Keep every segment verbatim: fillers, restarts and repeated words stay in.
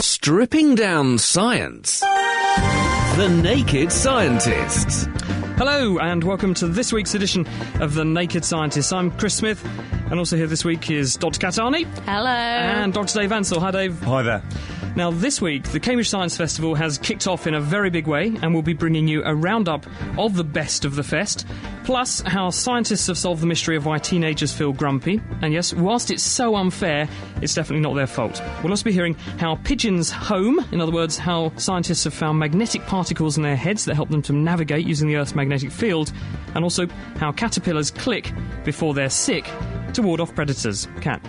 Stripping down science. The Naked Scientists. Hello and welcome to this week's edition of The Naked Scientists. I'm Chris Smith, and also here this week is Doctor Kat Arney. Hello. And Doctor Dave Ansell. Hi, Dave. Hi there. Now, this week, the Cambridge Science Festival has kicked off in a very big way, and we'll be bringing you a roundup of the best of the fest, plus how scientists have solved the mystery of why teenagers feel grumpy. And yes, whilst it's so unfair, it's definitely not their fault. We'll also be hearing how pigeons home, in other words, how scientists have found magnetic particles in their heads that help them to navigate using the Earth's magnetic field, and also how caterpillars click before they're sick to ward off predators. Kat.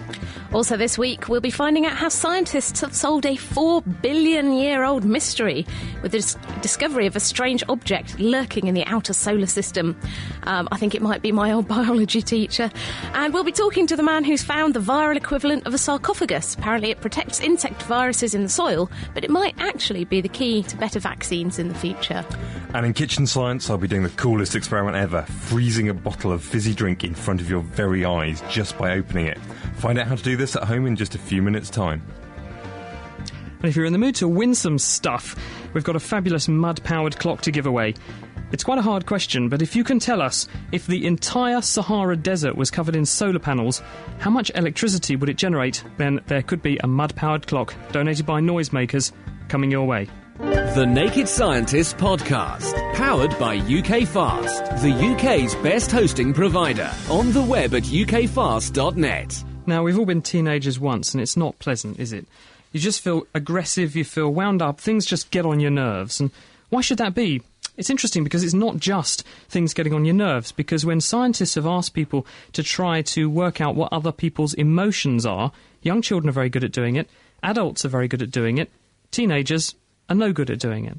Also this week, we'll be finding out how scientists have solved a four billion year old mystery with the dis- discovery of a strange object lurking in the outer solar system. Um, I think it might be my old biology teacher. And we'll be talking to the man who's found the viral equivalent of a sarcophagus. Apparently it protects insect viruses in the soil, but it might actually be the key to better vaccines in the future. And in kitchen science, I'll be doing the coolest experiment ever, freezing a bottle of fizzy drink in front of your very eyes just by opening it. Find out how to do this at home in just a few minutes' time. And if you're in the mood to win some stuff, we've got a fabulous mud-powered clock to give away. It's quite a hard question, but if you can tell us if the entire Sahara Desert was covered in solar panels, how much electricity would it generate? Then there could be a mud-powered clock donated by noisemakers coming your way. The Naked Scientist Podcast, powered by U K Fast, the U K's best hosting provider, on the web at U K fast dot net. Now, we've all been teenagers once, and it's not pleasant, is it? You just feel aggressive, you feel wound up, things just get on your nerves. And why should that be? It's interesting because it's not just things getting on your nerves, because when scientists have asked people to try to work out what other people's emotions are, young children are very good at doing it, adults are very good at doing it, teenagers are no good at doing it.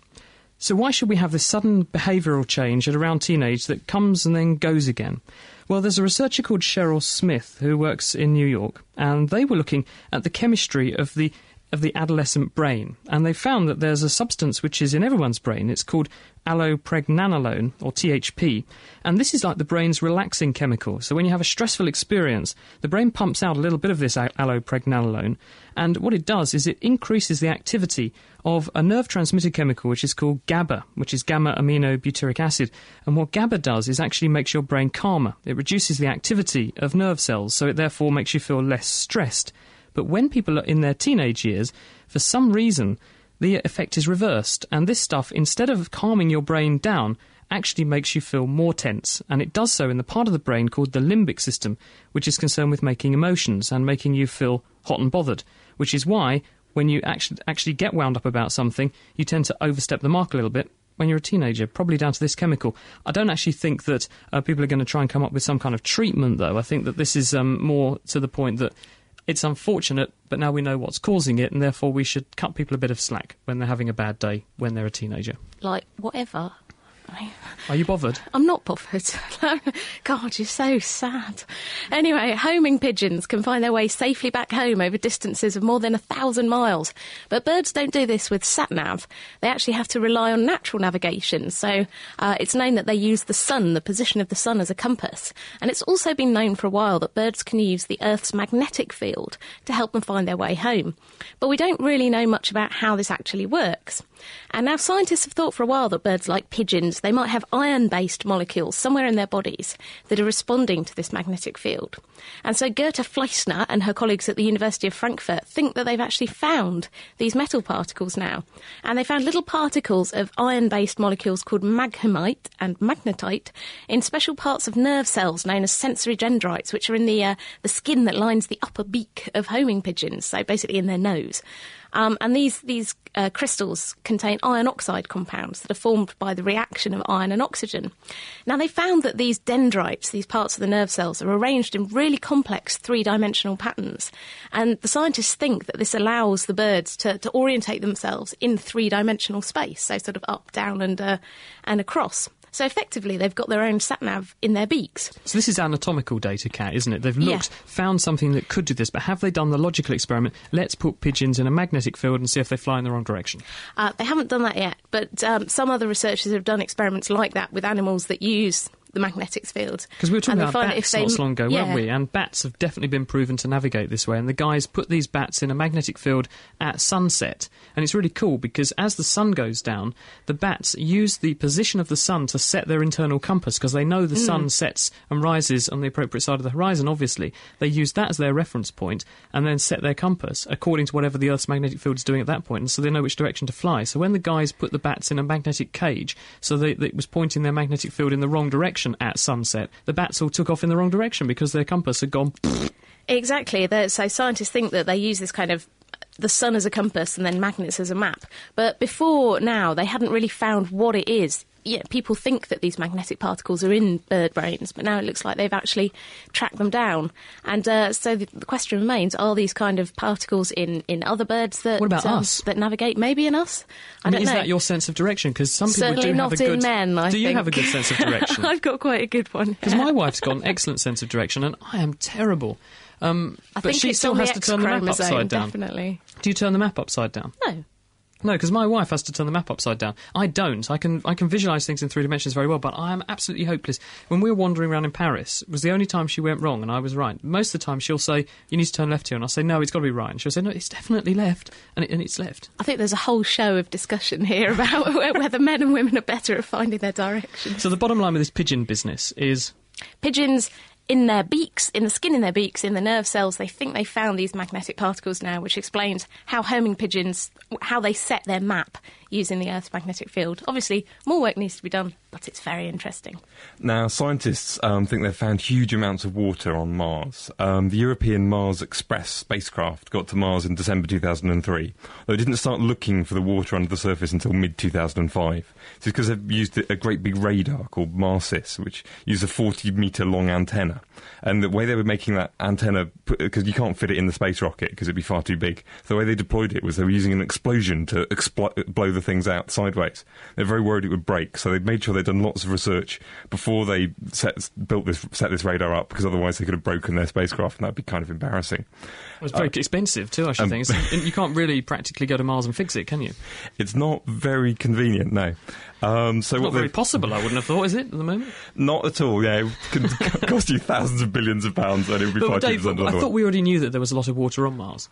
So why should we have this sudden behavioural change at around teenage that comes and then goes again? Well, there's a researcher called Cheryl Smith who works in New York, and they were looking at the chemistry of the of the adolescent brain, and they found that there's a substance which is in everyone's brain. It's called allopregnanolone, or T H P, and this is like the brain's relaxing chemical. So when you have a stressful experience, the brain pumps out a little bit of this allopregnanolone, and what it does is it increases the activity of a nerve transmitter chemical which is called GABA, which is gamma aminobutyric acid. And what GABA does is actually makes your brain calmer. It reduces the activity of nerve cells, so it therefore makes you feel less stressed. But when people are in their teenage years, for some reason, the effect is reversed. And this stuff, instead of calming your brain down, actually makes you feel more tense. And it does so in the part of the brain called the limbic system, which is concerned with making emotions and making you feel hot and bothered, which is why when you actually, actually get wound up about something, you tend to overstep the mark a little bit when you're a teenager, probably down to this chemical. I don't actually think that uh, people are going to try and come up with some kind of treatment, though. I think that this is um, more to the point that it's unfortunate, but now we know what's causing it, and therefore we should cut people a bit of slack when they're having a bad day when they're a teenager. Like, whatever. I mean, are you bothered? I'm not bothered. God, you're so sad. Anyway, homing pigeons can find their way safely back home over distances of more than a thousand miles. But birds don't do this with sat-nav. They actually have to rely on natural navigation. So uh, it's known that they use the sun, the position of the sun, as a compass. And it's also been known for a while that birds can use the Earth's magnetic field to help them find their way home. But we don't really know much about how this actually works. And now scientists have thought for a while that birds like pigeons, they might have iron-based molecules somewhere in their bodies that are responding to this magnetic field. And so Gerta Fleissner and her colleagues at the University of Frankfurt think that they've actually found these metal particles now. And they found little particles of iron-based molecules called maghemite and magnetite in special parts of nerve cells known as sensory dendrites, which are in the, uh, the skin that lines the upper beak of homing pigeons, so basically in their nose. Um, and these these uh, crystals contain iron oxide compounds that are formed by the reaction of iron and oxygen. Now, they found that these dendrites, these parts of the nerve cells, are arranged in really complex three-dimensional patterns. And the scientists think that this allows the birds to, to orientate themselves in three-dimensional space, so sort of up, down and uh, and across. So effectively, they've got their own sat-nav in their beaks. So this is anatomical data, Kat, isn't it? They've looked, yeah. found something that could do this, but have they done the logical experiment? Let's put pigeons in a magnetic field and see if they fly in the wrong direction. Uh, they haven't done that yet, but um, some other researchers have done experiments like that with animals that use the magnetic field. Because we were talking about bats not so long ago, yeah. weren't we? And bats have definitely been proven to navigate this way. And the guys put these bats in a magnetic field at sunset. And it's really cool because as the sun goes down, the bats use the position of the sun to set their internal compass because they know the mm. sun sets and rises on the appropriate side of the horizon, obviously. They use that as their reference point and then set their compass according to whatever the Earth's magnetic field is doing at that point. And so they know which direction to fly. So when the guys put the bats in a magnetic cage, so they, they was pointing their magnetic field in the wrong direction at sunset, the bats all took off in the wrong direction because their compass had gone. Exactly. So scientists think that they use this kind of the sun as a compass and then magnets as a map. But before now, they hadn't really found what it is. Yeah, people think that these magnetic particles are in bird brains, but now it looks like they've actually tracked them down. And uh, so the, the question remains, are these kind of particles in, in other birds that, what about um, us? That navigate maybe in us? I, I mean, don't know. Is that your sense of direction? Because some people Certainly do not have a in good... men, I do think. You have a good sense of direction? I've got quite a good one. Because yeah. my wife's got an excellent sense of direction, and I am terrible. Um, I but think she still has to turn the map upside down. Definitely. Do you turn the map upside down? No. No, because my wife has to turn the map upside down. I don't. I can I can visualise things in three dimensions very well, but I am absolutely hopeless. When we were wandering around in Paris, it was the only time she went wrong and I was right. Most of the time she'll say, you need to turn left here, and I'll say, no, it's got to be right. And she'll say, no, it's definitely left, and, it, and it's left. I think there's a whole show of discussion here about whether men and women are better at finding their direction. So the bottom line with this pigeon business is... Pigeons... in their beaks, in the skin in their beaks, in the nerve cells, they think they found these magnetic particles now, which explains how homing pigeons, how they set their map using the Earth's magnetic field. Obviously, more work needs to be done, but it's very interesting. Now, scientists um, think they've found huge amounts of water on Mars. Um, the European Mars Express spacecraft got to Mars in December two thousand three, though it didn't start looking for the water under the surface until mid two thousand five. It's because they've used a great big radar called Marsis, which used a forty-metre-long antenna. And the way they were making that antenna, because you can't fit it in the space rocket because it'd be far too big, the way they deployed it was they were using an explosion to expl- blow the things out sideways. They're very worried it would break, so they made sure they'd done lots of research before they set, built this, set this radar up, because otherwise they could have broken their spacecraft, and that'd be kind of embarrassing. Well, it's very uh, expensive too, I should um, think. It's, you can't really practically go to Mars and fix it, can you? It's not very convenient, no. Um, so it's not very possible, I wouldn't have thought, is it, at the moment? Not at all, yeah. It can cost you thousands of billions of pounds and it would be five times under the I thought one. We already knew that there was a lot of water on Mars.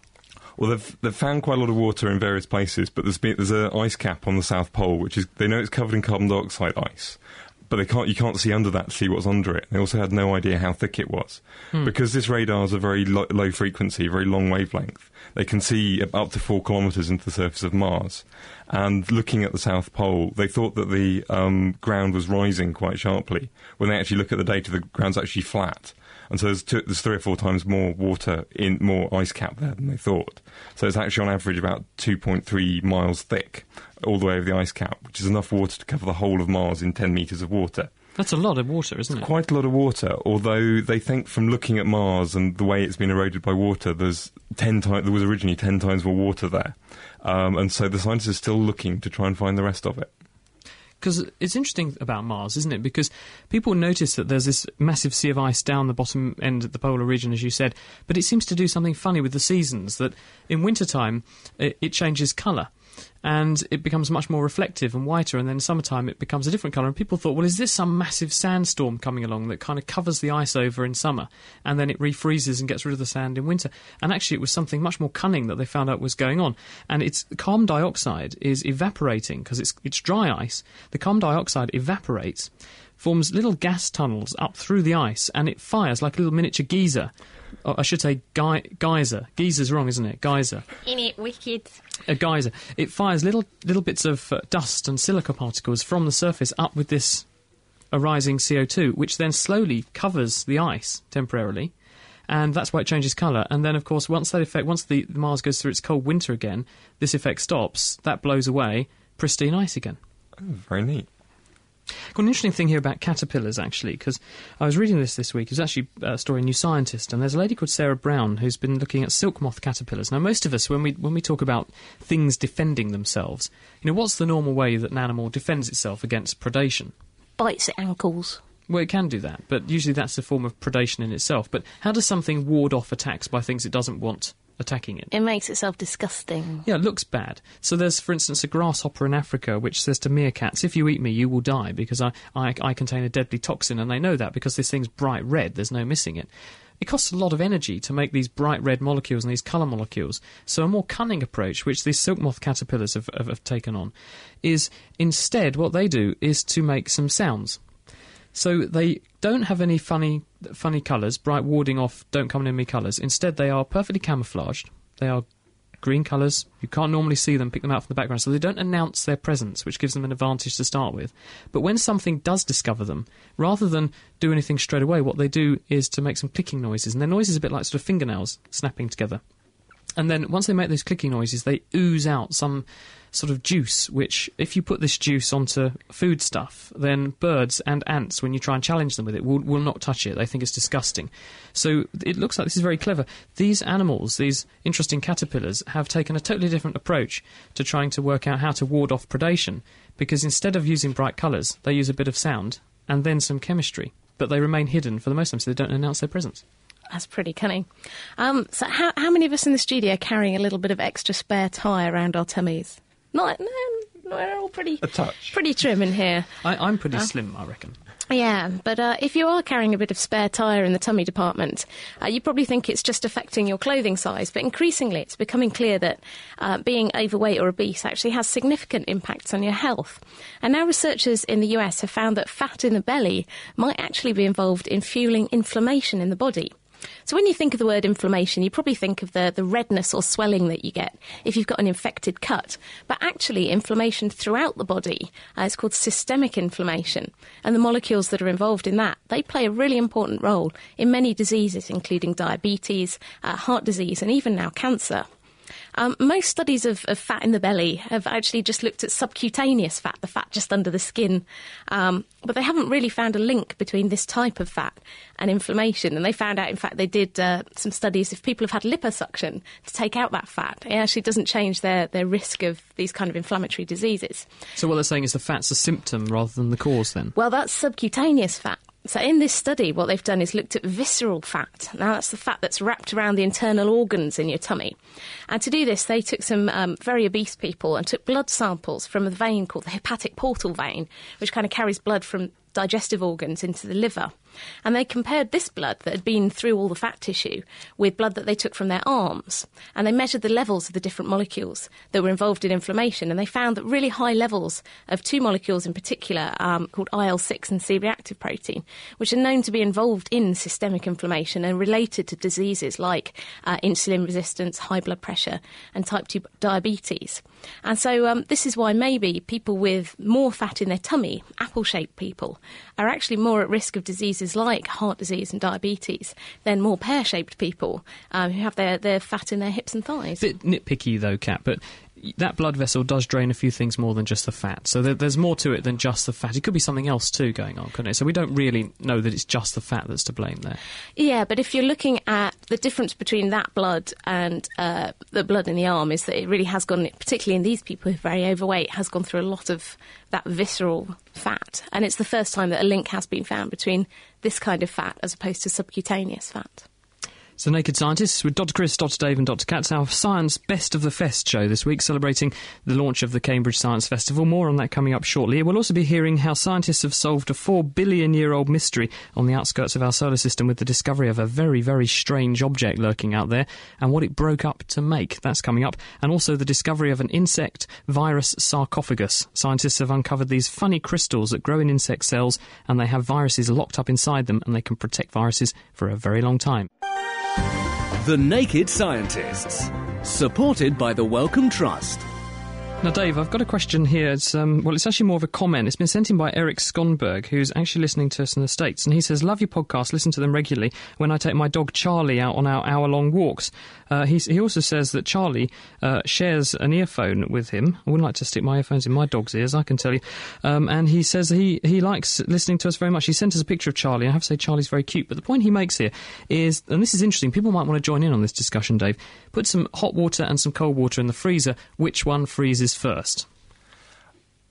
Well, they've, they've found quite a lot of water in various places, but there's, been, there's an ice cap on the South Pole, which is, they know it's covered in carbon dioxide ice. But they can't, you can't see under that to see what's under it. They also had no idea how thick it was. Hmm. Because this radar is a very lo- low frequency, very long wavelength, they can see up to four kilometres into the surface of Mars. And looking at the South Pole, they thought that the um, ground was rising quite sharply. When they actually look at the data, the ground's actually flat. And so there's, two, there's three or four times more water, in more ice cap there than they thought. So it's actually on average about two point three miles thick all the way over the ice cap, which is enough water to cover the whole of Mars in ten metres of water. That's a lot of water, isn't it? Quite a lot of water, although they think from looking at Mars and the way it's been eroded by water, there's ten times, there was originally ten times more water there. Um, and so the scientists are still looking to try and find the rest of it. Because it's interesting about Mars, isn't it? Because people notice that there's this massive sea of ice down the bottom end of the polar region, as you said, but it seems to do something funny with the seasons, that in wintertime it, it changes colour. and it becomes much more reflective and whiter, and then summertime it becomes a different colour. And people thought, well, is this some massive sandstorm coming along that kind of covers the ice over in summer and then it refreezes and gets rid of the sand in winter? And actually it was something much more cunning that they found out was going on. And it's carbon dioxide is evaporating, because it's, it's dry ice. The carbon dioxide evaporates, forms little gas tunnels up through the ice, and it fires like a little miniature geyser. Or I should say gey- geyser. Geyser's wrong, isn't it? Geyser. In it, wicked. A geyser. It fires little little bits of uh, dust and silica particles from the surface up with this arising C O two, which then slowly covers the ice temporarily, and that's why it changes colour. And then, of course, once that effect, once the, the Mars goes through its cold winter again, this effect stops. That blows away, pristine ice again. Oh, very neat. Got an interesting thing here about caterpillars, actually, because I was reading this this week. It was actually a story in New Scientist, and there's a lady called Sarah Brown who's been looking at silk moth caterpillars. Now, most of us, when we when we talk about things defending themselves, you know, what's the normal way that an animal defends itself against predation? Bites at ankles. Well, it can do that, but usually that's a form of predation in itself. But how does something ward off attacks by things it doesn't want attacking it? It makes itself disgusting. Yeah, it looks bad. So there's, for instance, a grasshopper in Africa which says to meerkats, if you eat me, you will die, because I, I, I contain a deadly toxin, and they know that because this thing's bright red, there's no missing it. It costs a lot of energy to make these bright red molecules and these colour molecules. So a more cunning approach, which these silk moth caterpillars have, have, have taken on, is instead what they do is to make some sounds. So they don't have any funny funny colours, bright warding off, don't come near me colours. Instead, they are perfectly camouflaged. They are green colours. You can't normally see them, pick them out from the background. So they don't announce their presence, which gives them an advantage to start with. But when something does discover them, rather than do anything straight away, what they do is to make some clicking noises. And their noise is a bit like sort of fingernails snapping together. And then once they make those clicking noises, they ooze out some sort of juice, which if you put this juice onto foodstuff, then birds and ants, when you try and challenge them with it, will, will not touch it. They think it's disgusting. So it looks like this is very clever. These animals, these interesting caterpillars, have taken a totally different approach to trying to work out how to ward off predation, because instead of using bright colours, they use a bit of sound and then some chemistry. But they remain hidden for the most time, so they don't announce their presence. That's pretty cunning. Um, so how, how many of us in the studio are carrying a little bit of extra spare tie around our tummies? Not, no, we're all pretty, a touch. pretty trim in here. I, I'm pretty uh, slim, I reckon. Yeah, but uh, if you are carrying a bit of spare tyre in the tummy department, uh, you probably think it's just affecting your clothing size, but increasingly it's becoming clear that uh, being overweight or obese actually has significant impacts on your health. And now researchers in the U S have found that fat in the belly might actually be involved in fueling inflammation in the body. So when you think of the word inflammation, you probably think of the, the redness or swelling that you get if you've got an infected cut. But actually, inflammation throughout the body uh, is called systemic inflammation. And the molecules that are involved in that, they play a really important role in many diseases, including diabetes, uh, heart disease, and even now cancer. Um, most studies of, of fat in the belly have actually just looked at subcutaneous fat, the fat just under the skin, um, but they haven't really found a link between this type of fat and inflammation. And they found out, in fact, they did uh, some studies if people have had liposuction to take out that fat. It actually doesn't change their, their risk of these kind of inflammatory diseases. So what they're saying is the fat's a symptom rather than the cause then? Well, that's subcutaneous fat. So in this study, what they've done is looked at visceral fat. Now, that's the fat that's wrapped around the internal organs in your tummy. And to do this, they took some um, very obese people and took blood samples from a vein called the hepatic portal vein, which kind of carries blood from digestive organs into the liver. And they compared this blood that had been through all the fat tissue with blood that they took from their arms. And they measured the levels of the different molecules that were involved in inflammation. And they found that really high levels of two molecules in particular, um, called I L six and C-reactive protein, which are known to be involved in systemic inflammation and related to diseases like uh, insulin resistance, high blood pressure, and type two diabetes. And so um, this is why maybe people with more fat in their tummy, apple-shaped people, are actually more at risk of diseases like heart disease and diabetes than more pear-shaped people um, who have their, their fat in their hips and thighs. Bit nitpicky though, Kat, but that blood vessel does drain a few things more than just the fat. So there, there's more to it than just the fat. It could be something else too going on, couldn't it? So we don't really know that it's just the fat that's to blame there. Yeah, but if you're looking at the difference between that blood and uh, the blood in the arm is that it really has gone, particularly in these people who are very overweight, has gone through a lot of that visceral fat. And it's the first time that a link has been found between this kind of fat as opposed to subcutaneous fat. The Naked Scientists with Doctor Chris, Doctor Dave and Doctor Katz, our Science Best of the Fest show this week, celebrating the launch of the Cambridge Science Festival. More on that coming up shortly. We'll also be hearing how scientists have solved a four billion year old mystery on the outskirts of our solar system with the discovery of a very, very strange object lurking out there and what it broke up to make. That's coming up. And also the discovery of an insect virus sarcophagus. Scientists have uncovered these funny crystals that grow in insect cells, and they have viruses locked up inside them, and they can protect viruses for a very long time. The Naked Scientists, supported by the Wellcome Trust. Now, Dave, I've got a question here. It's, um, well, it's actually more of a comment. It's been sent in by Eric Skonberg, who's actually listening to us in the States. And he says, love your podcast, listen to them regularly when I take my dog Charlie out on our hour-long walks. Uh, he, he also says that Charlie uh, shares an earphone with him. I wouldn't like to stick my earphones in my dog's ears, I can tell you. Um, and he says he, he likes listening to us very much. He sent us a picture of Charlie. I have to say Charlie's very cute. But the point he makes here is, and this is interesting, people might want to join in on this discussion, Dave, put some hot water and some cold water in the freezer. Which one freezes first?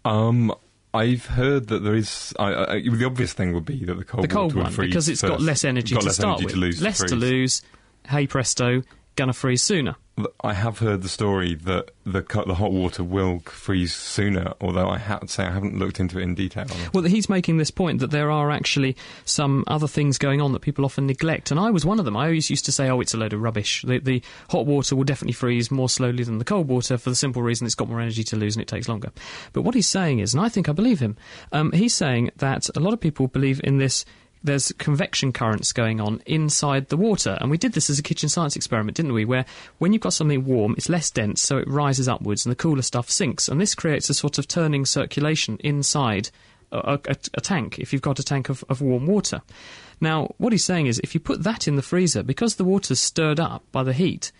Um, I've heard that there is... I, I, the obvious thing would be that the cold, the cold water would freeze, because it's first. got less energy got to less start energy with. To lose less to, to lose. Hey presto, gonna freeze sooner. I have heard the story that the the hot water will freeze sooner, although I have to say I haven't looked into it in detail. Well, he's making this point that there are actually some other things going on that people often neglect, and I was one of them. I always used to say, oh, it's a load of rubbish. The, the hot water will definitely freeze more slowly than the cold water for the simple reason it's got more energy to lose and it takes longer. But what he's saying is, and I think I believe him, um, he's saying that a lot of people believe in this. There's convection currents going on inside the water. And we did this as a kitchen science experiment, didn't we, where when you've got something warm, it's less dense, so it rises upwards and the cooler stuff sinks. And this creates a sort of turning circulation inside a, a, a tank, if you've got a tank of, of warm water. Now, what he's saying is if you put that in the freezer, because the water's stirred up by the heat,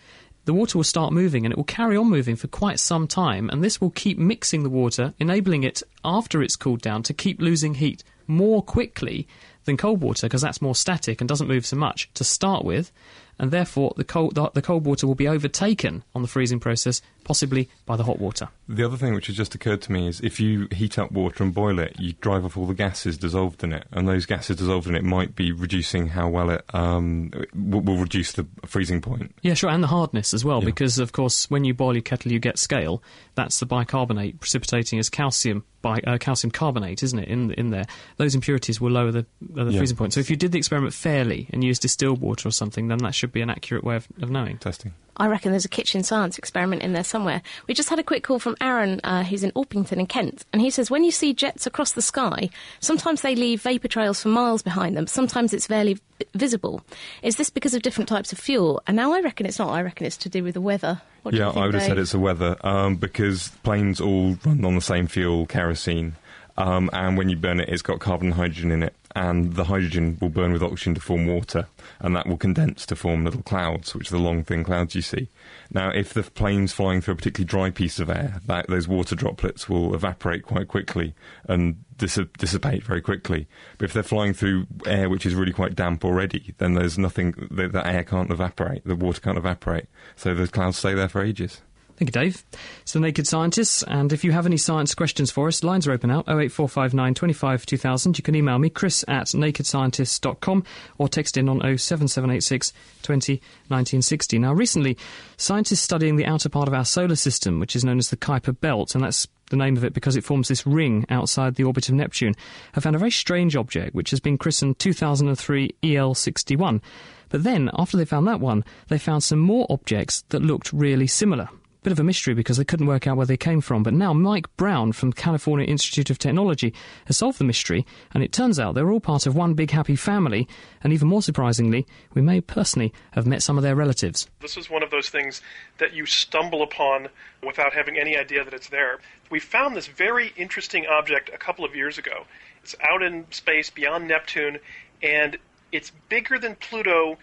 the water will start moving, and it will carry on moving for quite some time, and this will keep mixing the water, enabling it, after it's cooled down, to keep losing heat more quickly than cold water, because that's more static and doesn't move so much to start with, and therefore the cold the, the cold water will be overtaken on the freezing process, possibly by the hot water. The other thing which has just occurred to me is if you heat up water and boil it, you drive off all the gases dissolved in it, and those gases dissolved in it might be reducing how well it um, will, will reduce the freezing point. Yeah, sure, and the hardness as well, yeah. Because, of course, when you boil your kettle, you get scale. That's the bicarbonate precipitating as calcium by uh, calcium carbonate, isn't it, in in there. Those impurities will lower the, uh, the yeah. freezing point. So if you did the experiment fairly and used distilled water or something, then that should be an accurate way of, of knowing. Testing. I reckon there's a kitchen science experiment in there somewhere. We just had a quick call from Aaron, uh, who's in Orpington in Kent, and he says when you see jets across the sky, sometimes they leave vapour trails for miles behind them, sometimes it's barely v- visible. Is this because of different types of fuel? And now I reckon it's not. I reckon it's to do with the weather. What yeah, do you think, I would Dave? have said it's the weather, um, because planes all run on the same fuel, kerosene, um, and when you burn it, it's got carbon and hydrogen in it. And the hydrogen will burn with oxygen to form water, and that will condense to form little clouds, which are the long, thin clouds you see. Now, if the plane's flying through a particularly dry piece of air, that, those water droplets will evaporate quite quickly and dis- dissipate very quickly. But if they're flying through air which is really quite damp already, then there's nothing, the, the air can't evaporate, the water can't evaporate, so those clouds stay there for ages. Thank you, Dave. It's The Naked Scientists, and if you have any science questions for us, lines are open now, oh eight four five nine, two five, two thousand. You can email me, chris at naked scientists dot com, or text in on oh seven seven eight six, two oh, one nine six oh. Now, recently, scientists studying the outer part of our solar system, which is known as the Kuiper Belt, and that's the name of it because it forms this ring outside the orbit of Neptune, have found a very strange object, which has been christened two thousand three E L sixty-one. But then, after they found that one, they found some more objects that looked really similar. Bit of a mystery because they couldn't work out where they came from, but now Mike Brown from California Institute of Technology has solved the mystery, and it turns out they're all part of one big happy family, and even more surprisingly, we may personally have met some of their relatives. This is one of those things that you stumble upon without having any idea that it's there. We found this very interesting object a couple of years ago. It's out in space beyond Neptune, and it's bigger than Pluto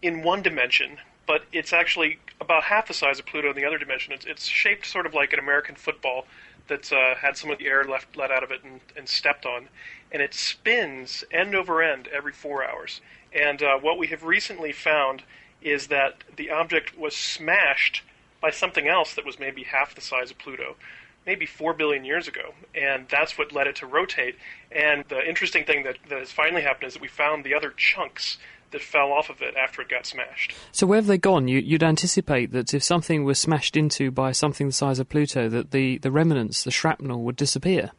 in one dimension, but it's actually about half the size of Pluto in the other dimension. It's, it's shaped sort of like an American football that's uh, had some of the air left let out of it and, and stepped on. And it spins end over end every four hours. And uh, what we have recently found is that the object was smashed by something else that was maybe half the size of Pluto, maybe four billion years ago. And that's what led it to rotate. And the interesting thing that, that has finally happened is that we found the other chunks that fell off of it after it got smashed. So where have they gone? You, you'd anticipate that if something was smashed into by something the size of Pluto, that the, the remnants, the shrapnel, would disappear.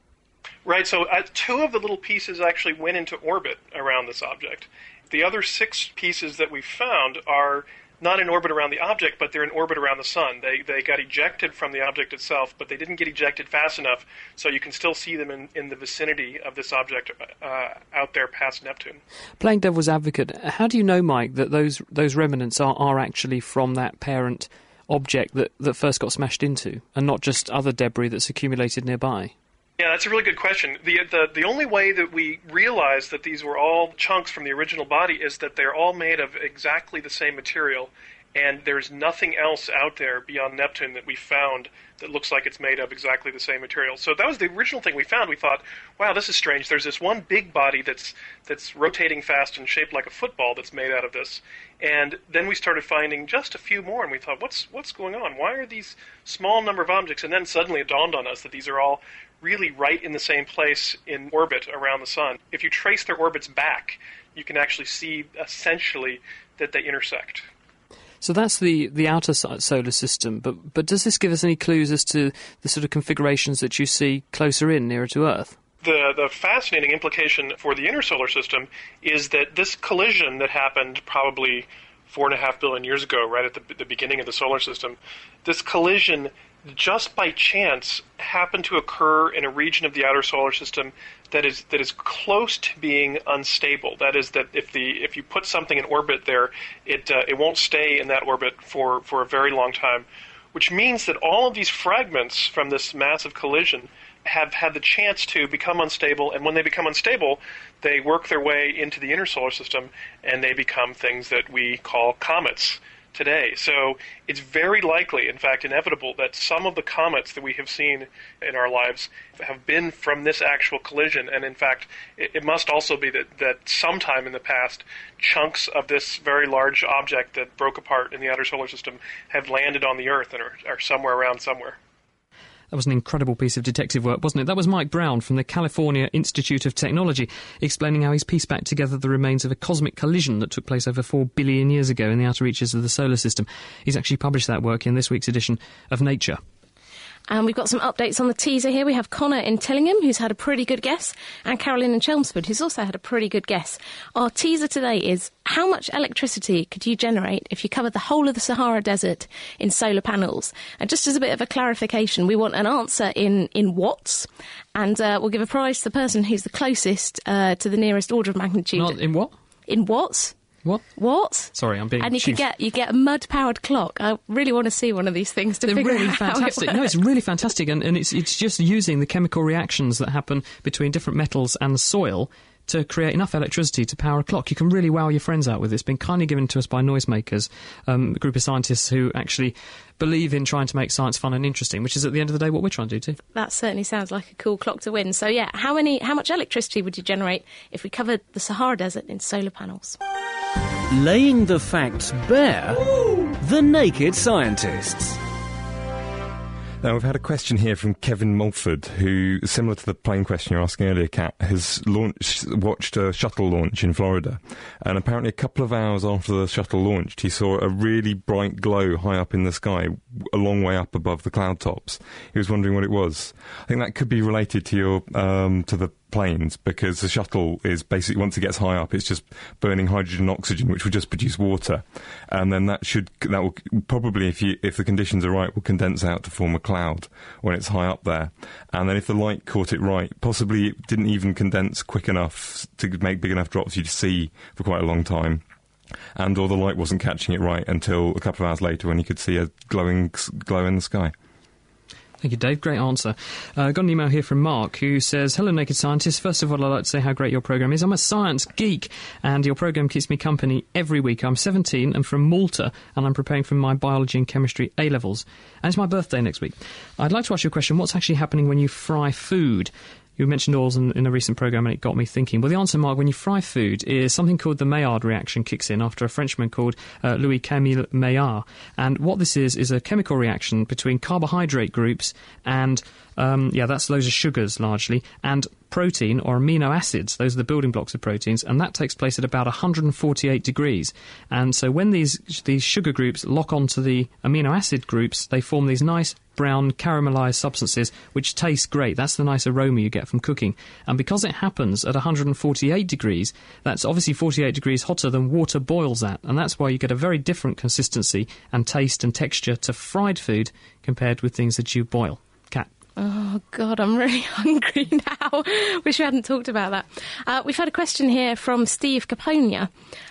Right, so uh, two of the little pieces actually went into orbit around this object. The other six pieces that we found are not in orbit around the object, but they're in orbit around the sun. They they got ejected from the object itself, but they didn't get ejected fast enough, so you can still see them in, in the vicinity of this object uh, out there past Neptune. Playing devil's advocate, how do you know, Mike, that those those remnants are, are actually from that parent object that, that first got smashed into, and not just other debris that's accumulated nearby? Yeah, that's a really good question. The, the the only way that we realize that these were all chunks from the original body is that they're all made of exactly the same material, and there's nothing else out there beyond Neptune that we found that looks like it's made of exactly the same material. So that was the original thing we found. We thought, wow, this is strange. There's this one big body that's that's rotating fast and shaped like a football that's made out of this. And then we started finding just a few more, and we thought, what's what's going on? Why are these small number of objects? And then suddenly it dawned on us that these are all really right in the same place in orbit around the sun. If you trace their orbits back, you can actually see essentially that they intersect. So that's the, the outer solar system, but but does this give us any clues as to the sort of configurations that you see closer in, nearer to Earth? The, the fascinating implication for the inner solar system is that this collision that happened probably four and a half billion years ago, right at the, the beginning of the solar system, this collision just by chance happened to occur in a region of the outer solar system that is that is close to being unstable. That is, that if the if you put something in orbit there, it uh, it won't stay in that orbit for, for a very long time, which means that all of these fragments from this massive collision have had the chance to become unstable, and when they become unstable, they work their way into the inner solar system, and they become things that we call comets today. So it's very likely, in fact inevitable, that some of the comets that we have seen in our lives have been from this actual collision. And in fact, it, it must also be that, that sometime in the past, chunks of this very large object that broke apart in the outer solar system have landed on the Earth and are, are somewhere around somewhere. That was an incredible piece of detective work, wasn't it? That was Mike Brown from the California Institute of Technology explaining how he's pieced back together the remains of a cosmic collision that took place over four billion years ago in the outer reaches of the solar system. He's actually published that work in this week's edition of Nature. And um, we've got some updates on the teaser here. We have Connor in Tillingham, who's had a pretty good guess, and Carolyn in Chelmsford, who's also had a pretty good guess. Our teaser today is, how much electricity could you generate if you covered the whole of the Sahara Desert in solar panels? And just as a bit of a clarification, we want an answer in, in watts, and uh, we'll give a prize to the person who's the closest uh, to the nearest order of magnitude. Not in what? In watts. What? What? Sorry, I'm being. And you can get you get a mud-powered clock. I really want to see one of these things to They're figure really out fantastic. How it works. No, it's really fantastic, and, and it's it's just using the chemical reactions that happen between different metals and soil to create enough electricity to power a clock. You can really wow your friends out with it. It's been kindly given to us by Noisemakers, um, a group of scientists who actually believe in trying to make science fun and interesting, which is at the end of the day what we're trying to do too. That certainly sounds like a cool clock to win. So yeah, how many, how much electricity would you generate if we covered the Sahara Desert in solar panels? Laying the facts bare, the Naked Scientists. Now, we've had a question here from Kevin Mulford, who, similar to the plane question you were asking earlier, Kat, has launched, watched a shuttle launch in Florida. And apparently a couple of hours after the shuttle launched, he saw a really bright glow high up in the sky, a long way up above the cloud tops. He was wondering what it was. I think that could be related to your um, to the planes, because the shuttle is basically, once it gets high up, it's just burning hydrogen and oxygen, which will just produce water, and then that should that will probably, if you if the conditions are right, will condense out to form a cloud when it's high up there. And then if the light caught it right, possibly it didn't even condense quick enough to make big enough drops you'd see for quite a long time, and or the light wasn't catching it right until a couple of hours later when you could see a glowing glow in the sky. Thank you, Dave. Great answer. I uh, got an email here from Mark, who says, hello, Naked Scientists. First of all, I'd like to say how great your programme is. I'm a science geek, and your programme keeps me company every week. I'm seventeen and from Malta, and I'm preparing for my biology and chemistry A-levels. And it's my birthday next week. I'd like to ask you a question. What's actually happening when you fry food? You mentioned oils in, in a recent programme, and it got me thinking. Well, the answer, Mark, when you fry food, is something called the Maillard reaction kicks in after a Frenchman called uh, Louis-Camille Maillard. And what this is is a chemical reaction between carbohydrate groups and Um, yeah, that's those are sugars largely, and protein or amino acids. Those are the building blocks of proteins, and that takes place at about one hundred forty-eight degrees. And so when these these sugar groups lock onto the amino acid groups, they form these nice brown caramelized substances which taste great. That's the nice aroma you get from cooking. And because it happens at one hundred forty-eight degrees, that's obviously forty-eight degrees hotter than water boils at, and that's why you get a very different consistency and taste and texture to fried food compared with things that you boil. Kat? Oh, God, I'm really hungry now. Wish we hadn't talked about that. Uh, we've had a question here from Steve Caponia,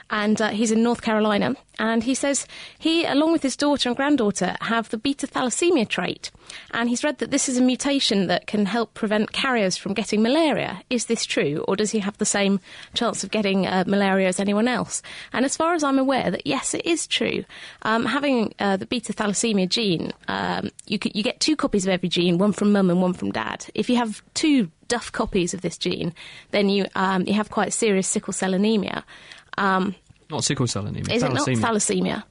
and uh, he's in North Carolina. And he says he, along with his daughter and granddaughter, have the beta thalassemia trait. And he's read that this is a mutation that can help prevent carriers from getting malaria. Is this true, or does he have the same chance of getting uh, malaria as anyone else? And as far as I'm aware, that yes, it is true. Um, having uh, the beta thalassemia gene, um, you, c- you get two copies of every gene, one from mum and one from dad. If you have two duff copies of this gene, then you um, you have quite serious sickle cell anemia. Um, not sickle cell anemia. Is thalassemia. It not thalassemia?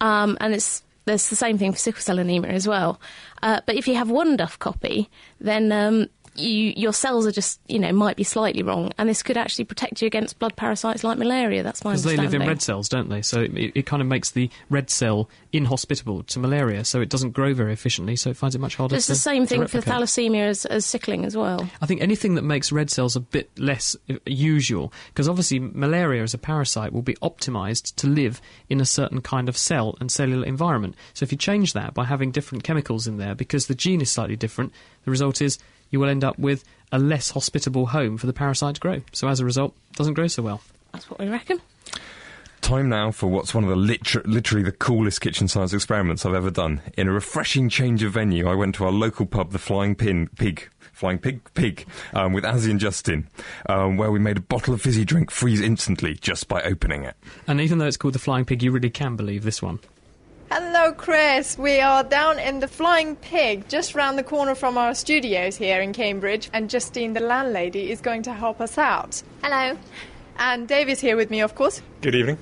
Um, and it's there's the same thing for sickle cell anemia as well. Uh, but if you have one duff copy, then um, you, your cells are just you know might be slightly wrong, and this could actually protect you against blood parasites like malaria. That's my understanding. Because they live in red cells, don't they? So it, it kind of makes the red cell inhospitable to malaria, so it doesn't grow very efficiently. So it finds it much harder. It's the same thing for thalassemia as, as sickling as well. I think anything that makes red cells a bit less usual, because obviously malaria as a parasite will be optimised to live in a certain kind of cell and cellular environment. So if you change that by having different chemicals in there, because the gene is slightly different, the result is you will end up with a less hospitable home for the parasite to grow. So as a result, it doesn't grow so well. That's what we reckon. Time now for what's one of the liter- literally the coolest kitchen science experiments I've ever done. In a refreshing change of venue, I went to our local pub, the Flying Pin- Pig, Flying Pig, Pig, um, with Azzy and Justine, um, where we made a bottle of fizzy drink freeze instantly just by opening it. And even though it's called the Flying Pig, you really can believe this one. Hello, Chris. We are down in the Flying Pig, just round the corner from our studios here in Cambridge, and Justine, the landlady, is going to help us out. Hello. And Dave is here with me, of course. Good evening.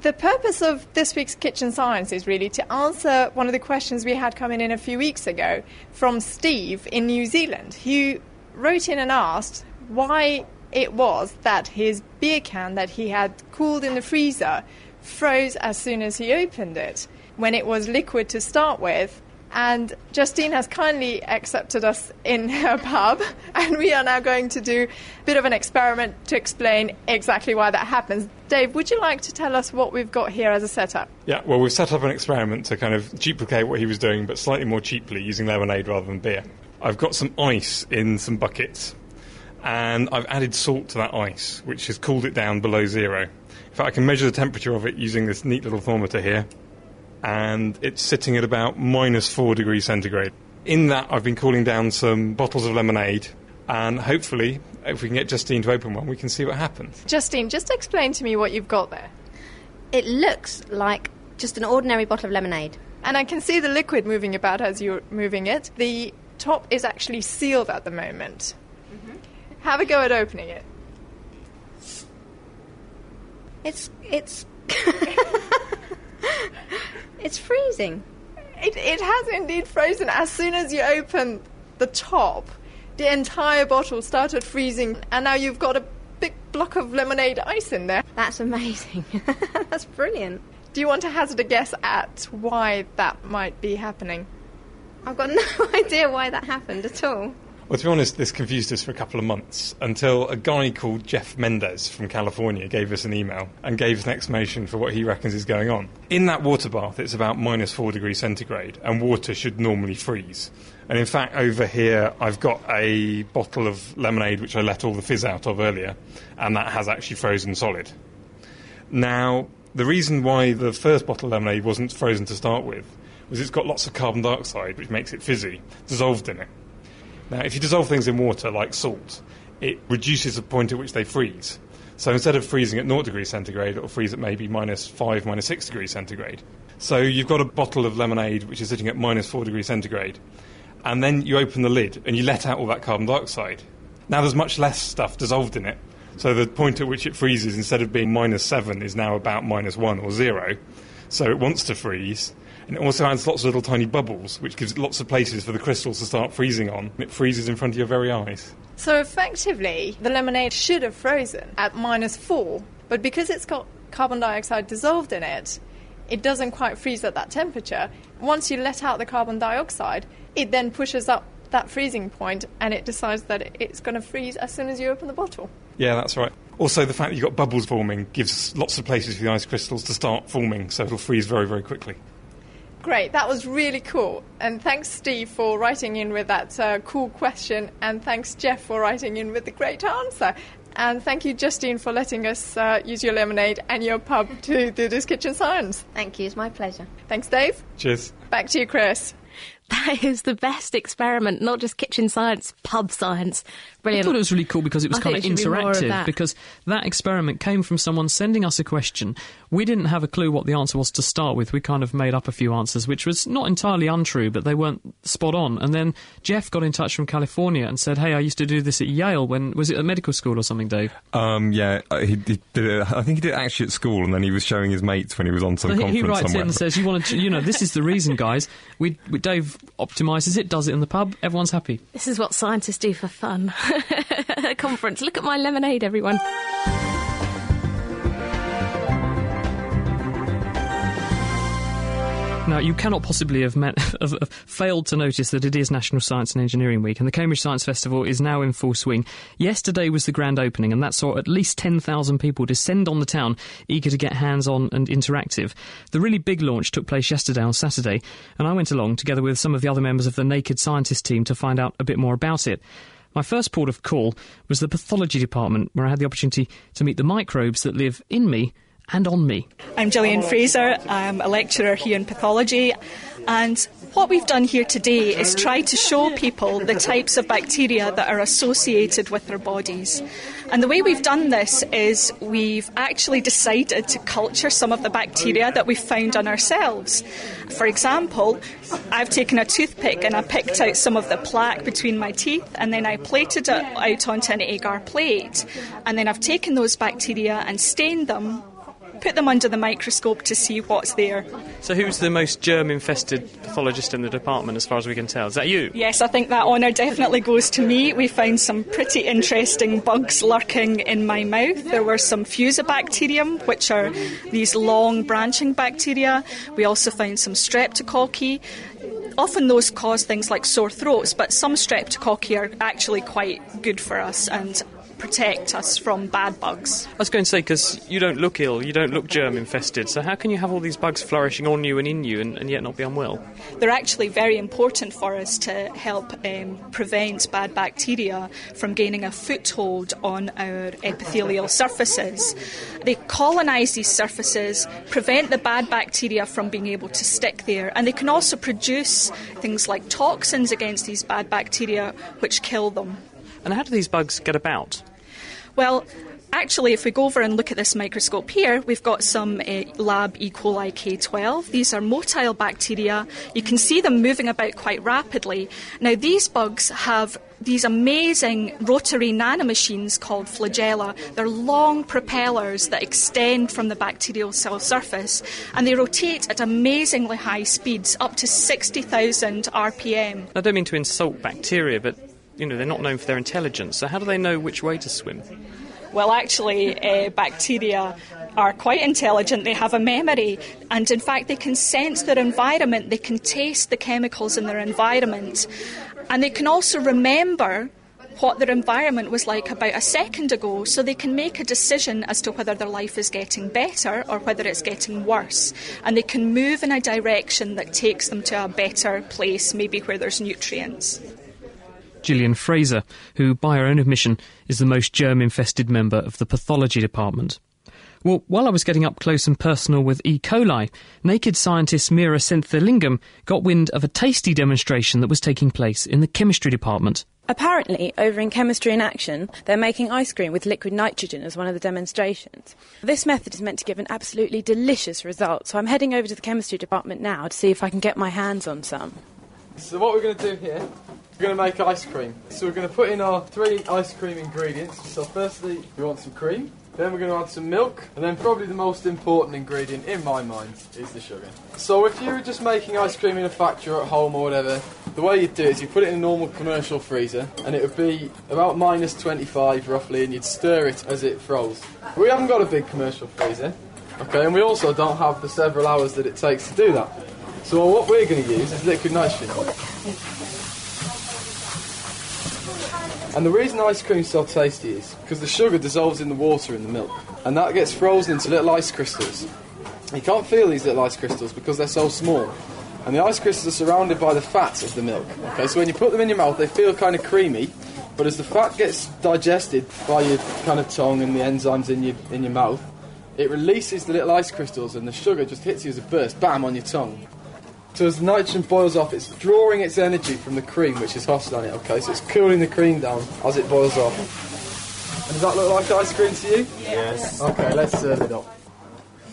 The purpose of this week's Kitchen Science is really to answer one of the questions we had coming in a few weeks ago from Steve in New Zealand, who wrote in and asked why it was that his beer can that he had cooled in the freezer froze as soon as he opened it, when it was liquid to start with. And Justine has kindly accepted us in her pub, and we are now going to do a bit of an experiment to explain exactly why that happens. Dave, would you like to tell us what we've got here as a setup? Yeah, well, we've set up an experiment to kind of duplicate what he was doing, but slightly more cheaply, using lemonade rather than beer. I've got some ice in some buckets, and I've added salt to that ice, which has cooled it down below zero. In fact, I can measure the temperature of it using this neat little thermometer here. And it's sitting at about minus four degrees centigrade. In that, I've been cooling down some bottles of lemonade, and hopefully, if we can get Justine to open one, we can see what happens. Justine, just explain to me what you've got there. It looks like just an ordinary bottle of lemonade. And I can see the liquid moving about as you're moving it. The top is actually sealed at the moment. Mm-hmm. Have a go at opening it. It's... it's... It's freezing. It, it has indeed frozen. As soon as you open the top, the entire bottle started freezing, and now you've got a big block of lemonade ice in there. That's amazing. That's brilliant. Do you want to hazard a guess at why that might be happening? I've got no idea why that happened at all. Well, to be honest, this confused us for a couple of months, until a guy called Jeff Mendez from California gave us an email and gave us an explanation for what he reckons is going on. In that water bath, it's about minus four degrees centigrade, and water should normally freeze. And in fact, over here, I've got a bottle of lemonade, which I let all the fizz out of earlier, and that has actually frozen solid. Now, the reason why the first bottle of lemonade wasn't frozen to start with was it's got lots of carbon dioxide, which makes it fizzy, dissolved in it. Now, if you dissolve things in water, like salt, it reduces the point at which they freeze. So instead of freezing at zero degrees centigrade, it'll freeze at maybe minus five, minus six degrees centigrade. So you've got a bottle of lemonade which is sitting at minus four degrees centigrade, and then you open the lid and you let out all that carbon dioxide. Now there's much less stuff dissolved in it, so the point at which it freezes, instead of being minus seven, is now about minus one or zero. So it wants to freeze, And it also has lots of little tiny bubbles, which gives it lots of places for the crystals to start freezing on. And it freezes in front of your very eyes. So effectively, the lemonade should have frozen at minus four, but because it's got carbon dioxide dissolved in it, it doesn't quite freeze at that temperature. Once you let out the carbon dioxide, it then pushes up that freezing point and it decides that it's going to freeze as soon as you open the bottle. Yeah, that's right. Also, the fact that you've got bubbles forming gives lots of places for the ice crystals to start forming, so it'll freeze very, very quickly. Great, that was really cool. And thanks, Steve, for writing in with that uh, cool question, and thanks, Jeff, for writing in with the great answer. And thank you, Justine, for letting us uh, use your lemonade and your pub to do this kitchen science. Thank you, it's my pleasure. Thanks, Dave. Cheers. Back to you, Chris. That is the best experiment, not just kitchen science, pub science. Brilliant. I thought it was really cool because it was I kind of interactive, be of because that experiment came from someone sending us a question. We didn't have a clue what the answer was to start with. We kind of made up a few answers, which was not entirely untrue, but they weren't spot on. And then Jeff got in touch from California and said, hey, I used to do this at Yale when, was it at medical school or something, Dave? Um, yeah, he, he did it, I think he did it actually at school, and then he was showing his mates when he was on some so conference somewhere. He writes somewhere. in and says, you want to, you know, this is the reason, guys. We, we Dave optimises it, does it in the pub, everyone's happy. This is what scientists do for fun. A conference. Look at my lemonade, everyone. Now, you cannot possibly have, met, have failed to notice that it is National Science and Engineering Week, and the Cambridge Science Festival is now in full swing. Yesterday was the grand opening, and that saw at least ten thousand people descend on the town, eager to get hands-on and interactive. The really big launch took place yesterday on Saturday, and I went along together with some of the other members of the Naked Scientist team to find out a bit more about it. My first port of call was the pathology department, where I had the opportunity to meet the microbes that live in me and on me. I'm Gillian Fraser, I'm a lecturer here in pathology, and what we've done here today is try to show people the types of bacteria that are associated with their bodies. And the way we've done this is we've actually decided to culture some of the bacteria that we've found on ourselves. For example, I've taken a toothpick and I picked out some of the plaque between my teeth, and then I plated it out onto an agar plate, and then I've taken those bacteria and stained them, put them under the microscope to see what's there. So who's the most germ-infested pathologist in the department, as far as we can tell? Is that you? Yes, I think that honour definitely goes to me. We found some pretty interesting bugs lurking in my mouth. There were some fusobacterium, which are these long branching bacteria. We also found some streptococci. Often those cause things like sore throats, but some streptococci are actually quite good for us and protect us from bad bugs. I was going to say, because you don't look ill, you don't look germ-infested, so how can you have all these bugs flourishing on you and in you and, and yet not be unwell? They're actually very important for us to help um, prevent bad bacteria from gaining a foothold on our epithelial surfaces. They colonise these surfaces, prevent the bad bacteria from being able to stick there, and they can also produce things like toxins against these bad bacteria which kill them. And how do these bugs get about? Well, actually, if we go over and look at this microscope here, we've got some uh, lab E. coli K twelve. These are motile bacteria. You can see them moving about quite rapidly. Now, these bugs have these amazing rotary nanomachines called flagella. They're long propellers that extend from the bacterial cell surface, and they rotate at amazingly high speeds, up to sixty thousand R P M. I don't mean to insult bacteria, but you know, they're not known for their intelligence, so how do they know which way to swim? Well, actually, uh, bacteria are quite intelligent. They have a memory, and in fact, they can sense their environment. They can taste the chemicals in their environment, and they can also remember what their environment was like about a second ago, so they can make a decision as to whether their life is getting better or whether it's getting worse, and they can move in a direction that takes them to a better place, maybe where there's nutrients. Gillian Fraser, who, by her own admission, is the most germ-infested member of the pathology department. Well, while I was getting up close and personal with E. coli, Naked Scientist Mira Senthilingam got wind of a tasty demonstration that was taking place in the chemistry department. Apparently, over in Chemistry in Action, they're making ice cream with liquid nitrogen as one of the demonstrations. This method is meant to give an absolutely delicious result, so I'm heading over to the chemistry department now to see if I can get my hands on some. So what we're going to do here, we're going to make ice cream. So we're going to put in our three ice cream ingredients. So firstly, we want some cream. Then we're going to add some milk, and then probably the most important ingredient in my mind is the sugar. So if you were just making ice cream in a factory or at home or whatever, the way you'd do it is you put it in a normal commercial freezer, and it would be about minus twenty-five roughly, and you'd stir it as it froze. But we haven't got a big commercial freezer, okay, and we also don't have the several hours that it takes to do that. So what we're going to use is liquid nitrogen. And the reason ice cream is so tasty is because the sugar dissolves in the water in the milk, and that gets frozen into little ice crystals. You can't feel these little ice crystals because they're so small, and the ice crystals are surrounded by the fat of the milk. Okay, so when you put them in your mouth, they feel kind of creamy, but as the fat gets digested by your kind of tongue and the enzymes in your in your mouth, it releases the little ice crystals, and the sugar just hits you as a burst, bam, on your tongue. So as the nitrogen boils off, it's drawing its energy from the cream, which is hot on it, okay? So it's cooling the cream down as it boils off. And does that look like ice cream to you? Yes. Okay, let's serve it up.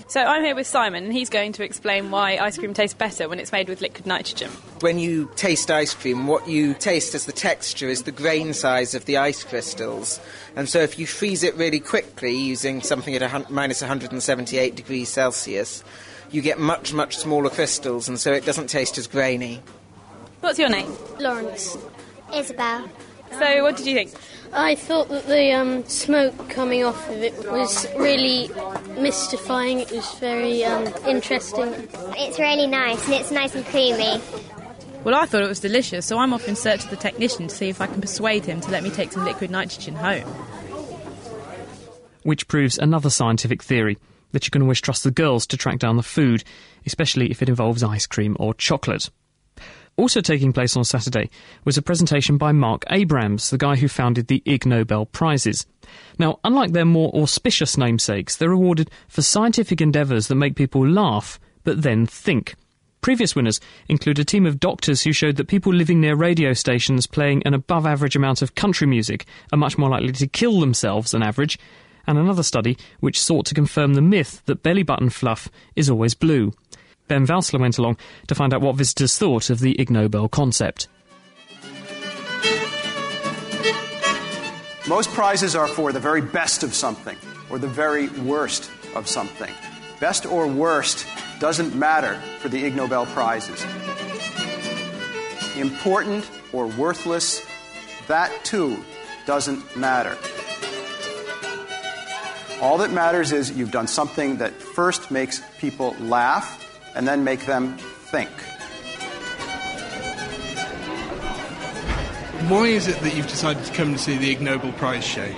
So I'm here with Simon, and he's going to explain why ice cream tastes better when it's made with liquid nitrogen. When you taste ice cream, what you taste as the texture is the grain size of the ice crystals. And so if you freeze it really quickly using something at a, minus one hundred seventy-eight degrees Celsius, you get much, much smaller crystals, and so it doesn't taste as grainy. What's your name? Lawrence. Isabel. So what did you think? I thought that the um, smoke coming off of it was really mystifying. It was very um, interesting. It's really nice, and it's nice and creamy. Well, I thought it was delicious, so I'm off in search of the technician to see if I can persuade him to let me take some liquid nitrogen home. Which proves another scientific theory, that you can always trust the girls to track down the food, especially if it involves ice cream or chocolate. Also taking place on Saturday was a presentation by Mark Abrams, the guy who founded the Ig Nobel Prizes. Now, unlike their more auspicious namesakes, they're awarded for scientific endeavours that make people laugh, but then think. Previous winners include a team of doctors who showed that people living near radio stations playing an above-average amount of country music are much more likely to kill themselves than average, and another study which sought to confirm the myth that belly button fluff is always blue. Ben Valsler went along to find out what visitors thought of the Ig Nobel concept. Most prizes are for the very best of something, or the very worst of something. Best or worst doesn't matter for the Ig Nobel Prizes. Important or worthless, that too doesn't matter. All that matters is you've done something that first makes people laugh and then make them think. Why is it that you've decided to come to see the Ig Nobel Prize show?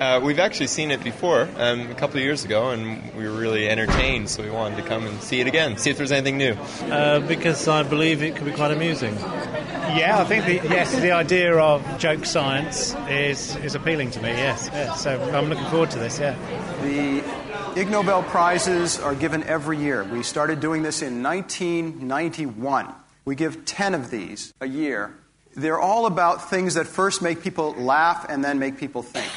Uh, we've actually seen it before, um, a couple of years ago, and we were really entertained, so we wanted to come and see it again, see if there's anything new. Uh, because I believe it could be quite amusing. Yeah, I think, the, yes, the idea of joke science is, is appealing to me, yes, yes. So I'm looking forward to this, yeah. The Ig Nobel Prizes are given every year. We started doing this in nineteen ninety-one. We give ten of these a year. They're all about things that first make people laugh and then make people think.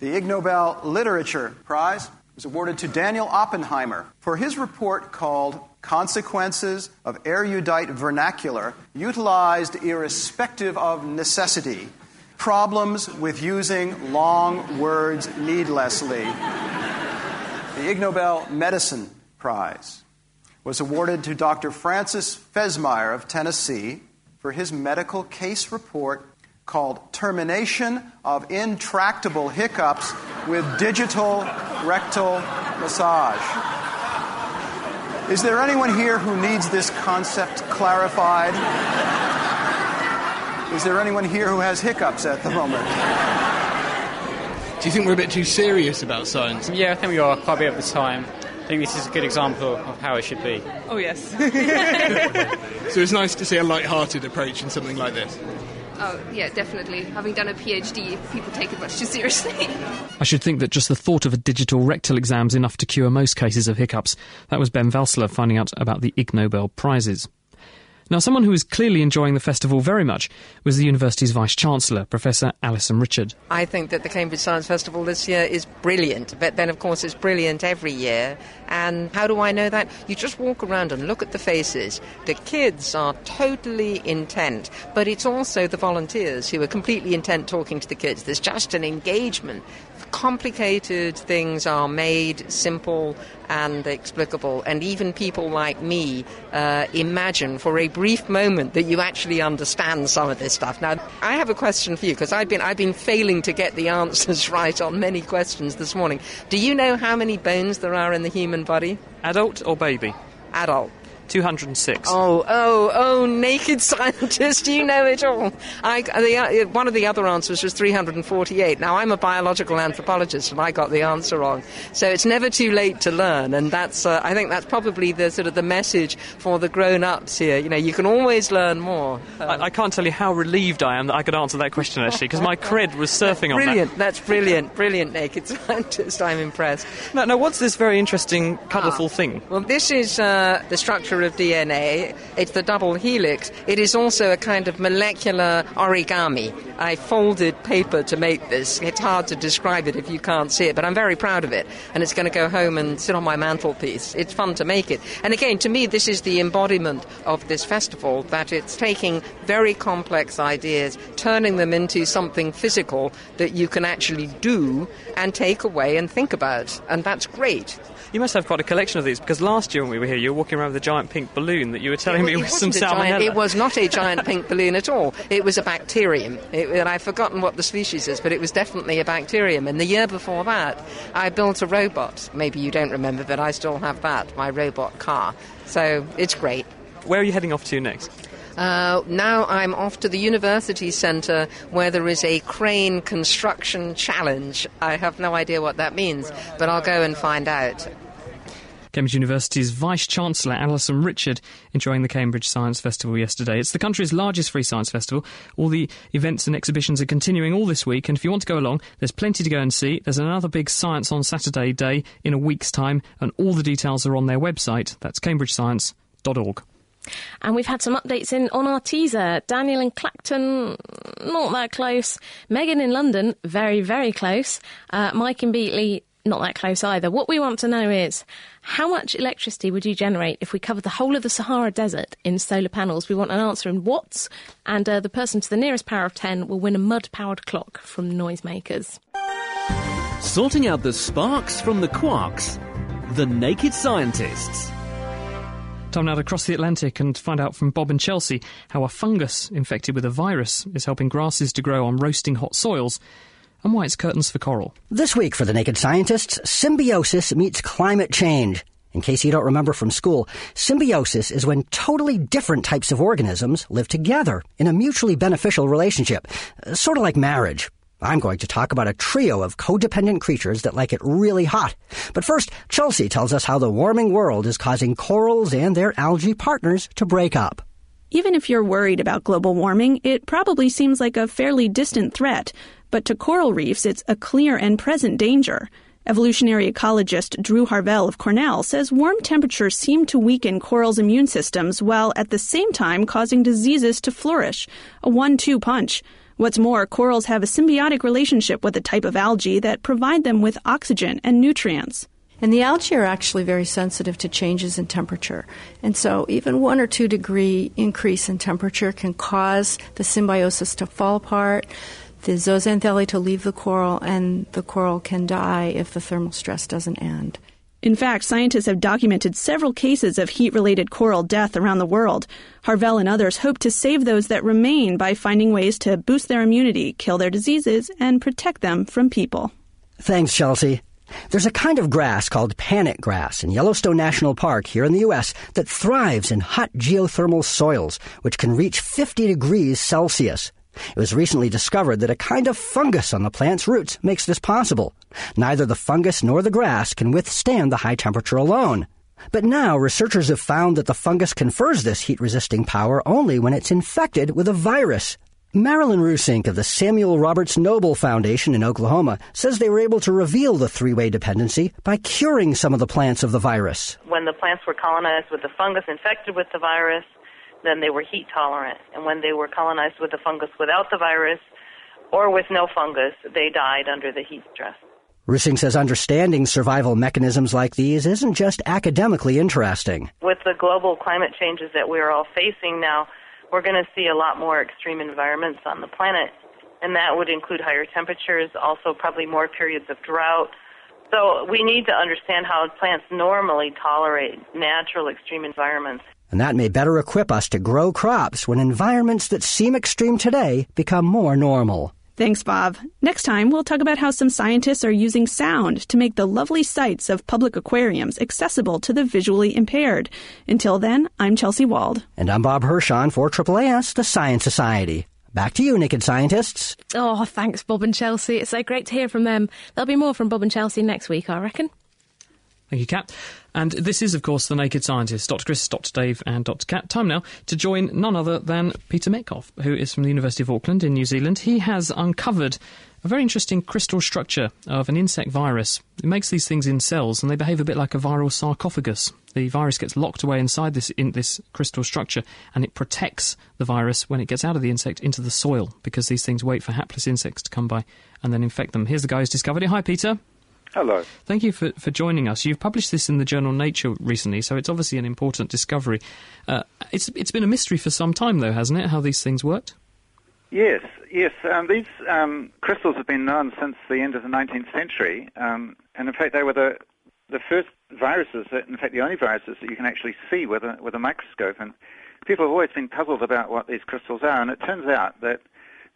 The Ig Nobel Literature Prize was awarded to Daniel Oppenheimer for his report called Consequences of Erudite Vernacular Utilized Irrespective of Necessity, Problems with Using Long Words Needlessly. The Ig Nobel Medicine Prize was awarded to Doctor Francis Fesmire of Tennessee for his medical case report called Termination of Intractable Hiccups with Digital Rectal Massage. Is there anyone here who needs this concept clarified? Is there anyone here who has hiccups at the moment? Do you think we're a bit too serious about science? Yeah, I think we are quite a bit of the time. I think this is a good example of how it should be. Oh, yes. So it's nice to see a light-hearted approach in something like this. Oh, yeah, definitely. Having done a PhD, people take it much too seriously. I should think that just the thought of a digital rectal exam is enough to cure most cases of hiccups. That was Ben Valsler finding out about the Ig Nobel Prizes. Now, someone who is clearly enjoying the festival very much was the university's Vice-Chancellor, Professor Alison Richard. I think that the Cambridge Science Festival this year is brilliant, but then, of course, it's brilliant every year. And how do I know that? You just walk around and look at the faces. The kids are totally intent, but it's also the volunteers who are completely intent talking to the kids. There's just an engagement. complicated things are made simple and explicable, and even people like me uh, imagine for a brief moment that you actually understand some of this stuff. Now, I have a question for you, because I've been, I've been failing to get the answers right on many questions this morning. Do you know how many bones there are in the human body? Adult or baby? Adult. two hundred and six. Oh, oh, oh, naked scientist, you know it all. I, the, one of the other answers was three hundred and forty-eight. Now, I'm a biological anthropologist, and I got the answer wrong. So it's never too late to learn, and that's, uh, I think that's probably the sort of the message for the grown-ups here. You know, you can always learn more. Um, I, I can't tell you how relieved I am that I could answer that question, actually, because my cred was surfing on that. Brilliant, that's brilliant, brilliant, naked scientist, I'm impressed. Now, now what's this very interesting, colourful ah, thing? Well, this is uh, the structure of D N A. It's the double helix. It is also a kind of molecular origami. I folded paper to make this. It's hard to describe it if you can't see it, but I'm very proud of it, and it's going to go home and sit on my mantelpiece. It's fun to make it. And again, to me, this is the embodiment of this festival, that it's taking very complex ideas, turning them into something physical that you can actually do and take away and think about, and that's great. You must have quite a collection of these, because last year when we were here, you were walking around with a giant pink balloon that you were telling it, me it was some salmonella. Giant, it was not a giant pink balloon at all. It was a bacterium. It, and I've forgotten what the species is, but it was definitely a bacterium. And the year before that, I built a robot. Maybe you don't remember, but I still have that, my robot car. So it's great. Where are you heading off to next? Uh, now I'm off to the University Centre, where there is a crane construction challenge. I have no idea what that means, but I'll go and find out. Cambridge University's Vice-Chancellor, Alison Richard, enjoying the Cambridge Science Festival yesterday. It's the country's largest free science festival. All the events and exhibitions are continuing all this week, and if you want to go along, there's plenty to go and see. There's another big Science on Saturday day in a week's time, and all the details are on their website. That's cambridge science dot org. And we've had some updates in on our teaser. Daniel in Clacton, not that close. Megan in London, very, very close. Uh, Mike in Beatley, not that close either. What we want to know is, how much electricity would you generate if we covered the whole of the Sahara Desert in solar panels? We want an answer in watts, and uh, the person to the nearest power of ten will win a mud-powered clock from Noisemakers. Sorting out the sparks from the quarks, the Naked Scientists. Time now to cross the Atlantic and find out from Bob and Chelsea how a fungus infected with a virus is helping grasses to grow on roasting hot soils, and why it's curtains for coral. This week for The Naked Scientists, symbiosis meets climate change. In case you don't remember from school, symbiosis is when totally different types of organisms live together in a mutually beneficial relationship, sort of like marriage. I'm going to talk about a trio of codependent creatures that like it really hot. But first, Chelsea tells us how the warming world is causing corals and their algae partners to break up. Even if you're worried about global warming, it probably seems like a fairly distant threat. But to coral reefs, it's a clear and present danger. Evolutionary ecologist Drew Harvell of Cornell says warm temperatures seem to weaken corals' immune systems while at the same time causing diseases to flourish. A one two punch. What's more, corals have a symbiotic relationship with a type of algae that provide them with oxygen and nutrients. And the algae are actually very sensitive to changes in temperature. And so even one or two degree increase in temperature can cause the symbiosis to fall apart, the zooxanthellae to leave the coral, and the coral can die if the thermal stress doesn't end. In fact, scientists have documented several cases of heat-related coral death around the world. Harvell and others hope to save those that remain by finding ways to boost their immunity, kill their diseases, and protect them from people. Thanks, Chelsea. There's a kind of grass called panic grass in Yellowstone National Park here in the U S that thrives in hot geothermal soils, which can reach fifty degrees Celsius. It was recently discovered that a kind of fungus on the plant's roots makes this possible. Neither the fungus nor the grass can withstand the high temperature alone. But now researchers have found that the fungus confers this heat-resisting power only when it's infected with a virus. Marilyn Rusink of the Samuel Roberts Noble Foundation in Oklahoma says they were able to reveal the three-way dependency by curing some of the plants of the virus. When the plants were colonized with the fungus infected with the virus, then they were heat tolerant. And when they were colonized with the fungus without the virus or with no fungus, they died under the heat stress. Rusing says understanding survival mechanisms like these isn't just academically interesting. With the global climate changes that we're all facing now, we're going to see a lot more extreme environments on the planet. and that would include higher temperatures, also probably more periods of drought. So we need to understand how plants normally tolerate natural extreme environments. And that may better equip us to grow crops when environments that seem extreme today become more normal. Thanks, Bob. Next time, we'll talk about how some scientists are using sound to make the lovely sights of public aquariums accessible to the visually impaired. Until then, I'm Chelsea Wald. And I'm Bob Hirshon for A A A S, the Science Society. Back to you, Naked Scientists. Oh, thanks, Bob and Chelsea. It's so great to hear from them. There'll be more from Bob and Chelsea next week, I reckon. Thank you, Kat. And this is, of course, The Naked Scientists. Doctor Chris, Doctor Dave and Doctor Kat. Time now to join none other than Peter Metcalf, who is from the University of Auckland in New Zealand. He has uncovered a very interesting crystal structure of an insect virus. It makes these things in cells, and they behave a bit like a viral sarcophagus. The virus gets locked away inside this in this crystal structure, and it protects the virus when it gets out of the insect into the soil, because these things wait for hapless insects to come by and then infect them. Here's the guy who's discovered it. Hi, Peter. Hello. Thank you for, for joining us. You've published this in the journal Nature recently, so it's obviously an important discovery. Uh, it's it's been a mystery for some time, though, hasn't it, how these things worked? Yes, yes. Um, these um, crystals have been known since the end of the nineteenth century, um, and in fact they were the the first viruses, that, in fact the only viruses that you can actually see with a, with a microscope. And people have always been puzzled about what these crystals are, and it turns out that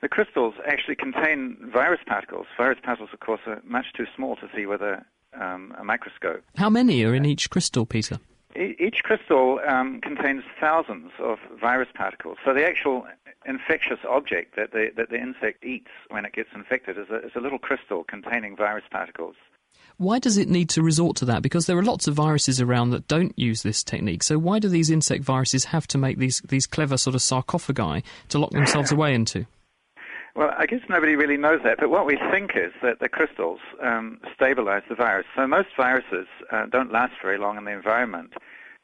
the crystals actually contain virus particles. Virus particles, of course, are much too small to see with a, um, a microscope. How many are in each crystal, Peter? E- each crystal um, contains thousands of virus particles. So the actual infectious object that the, that the insect eats when it gets infected is a, is a little crystal containing virus particles. Why does it need to resort to that? Because there are lots of viruses around that don't use this technique. So why do these insect viruses have to make these, these clever sort of sarcophagi to lock themselves away into? Well, I guess nobody really knows that, but what we think is that the crystals um, stabilize the virus. So most viruses uh, don't last very long in the environment,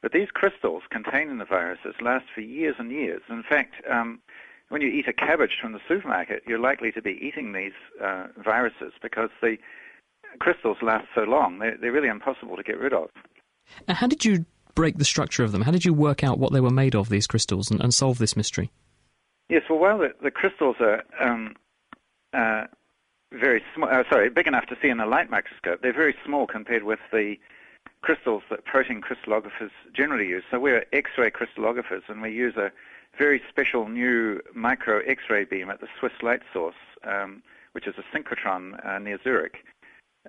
but these crystals containing the viruses last for years and years. In fact, um, when you eat a cabbage from the supermarket, you're likely to be eating these uh, viruses because the crystals last so long. They're, they're really impossible to get rid of. Now, how did you break the structure of them? How did you work out what they were made of, these crystals, and, and solve this mystery? Yes, well, while the, the crystals are um, uh, very small, uh, sorry, big enough to see in a light microscope, they're very small compared with the crystals that protein crystallographers generally use. So we're X-ray crystallographers, and we use a very special new micro X-ray beam at the Swiss Light Source, um, which is a synchrotron uh, near Zurich,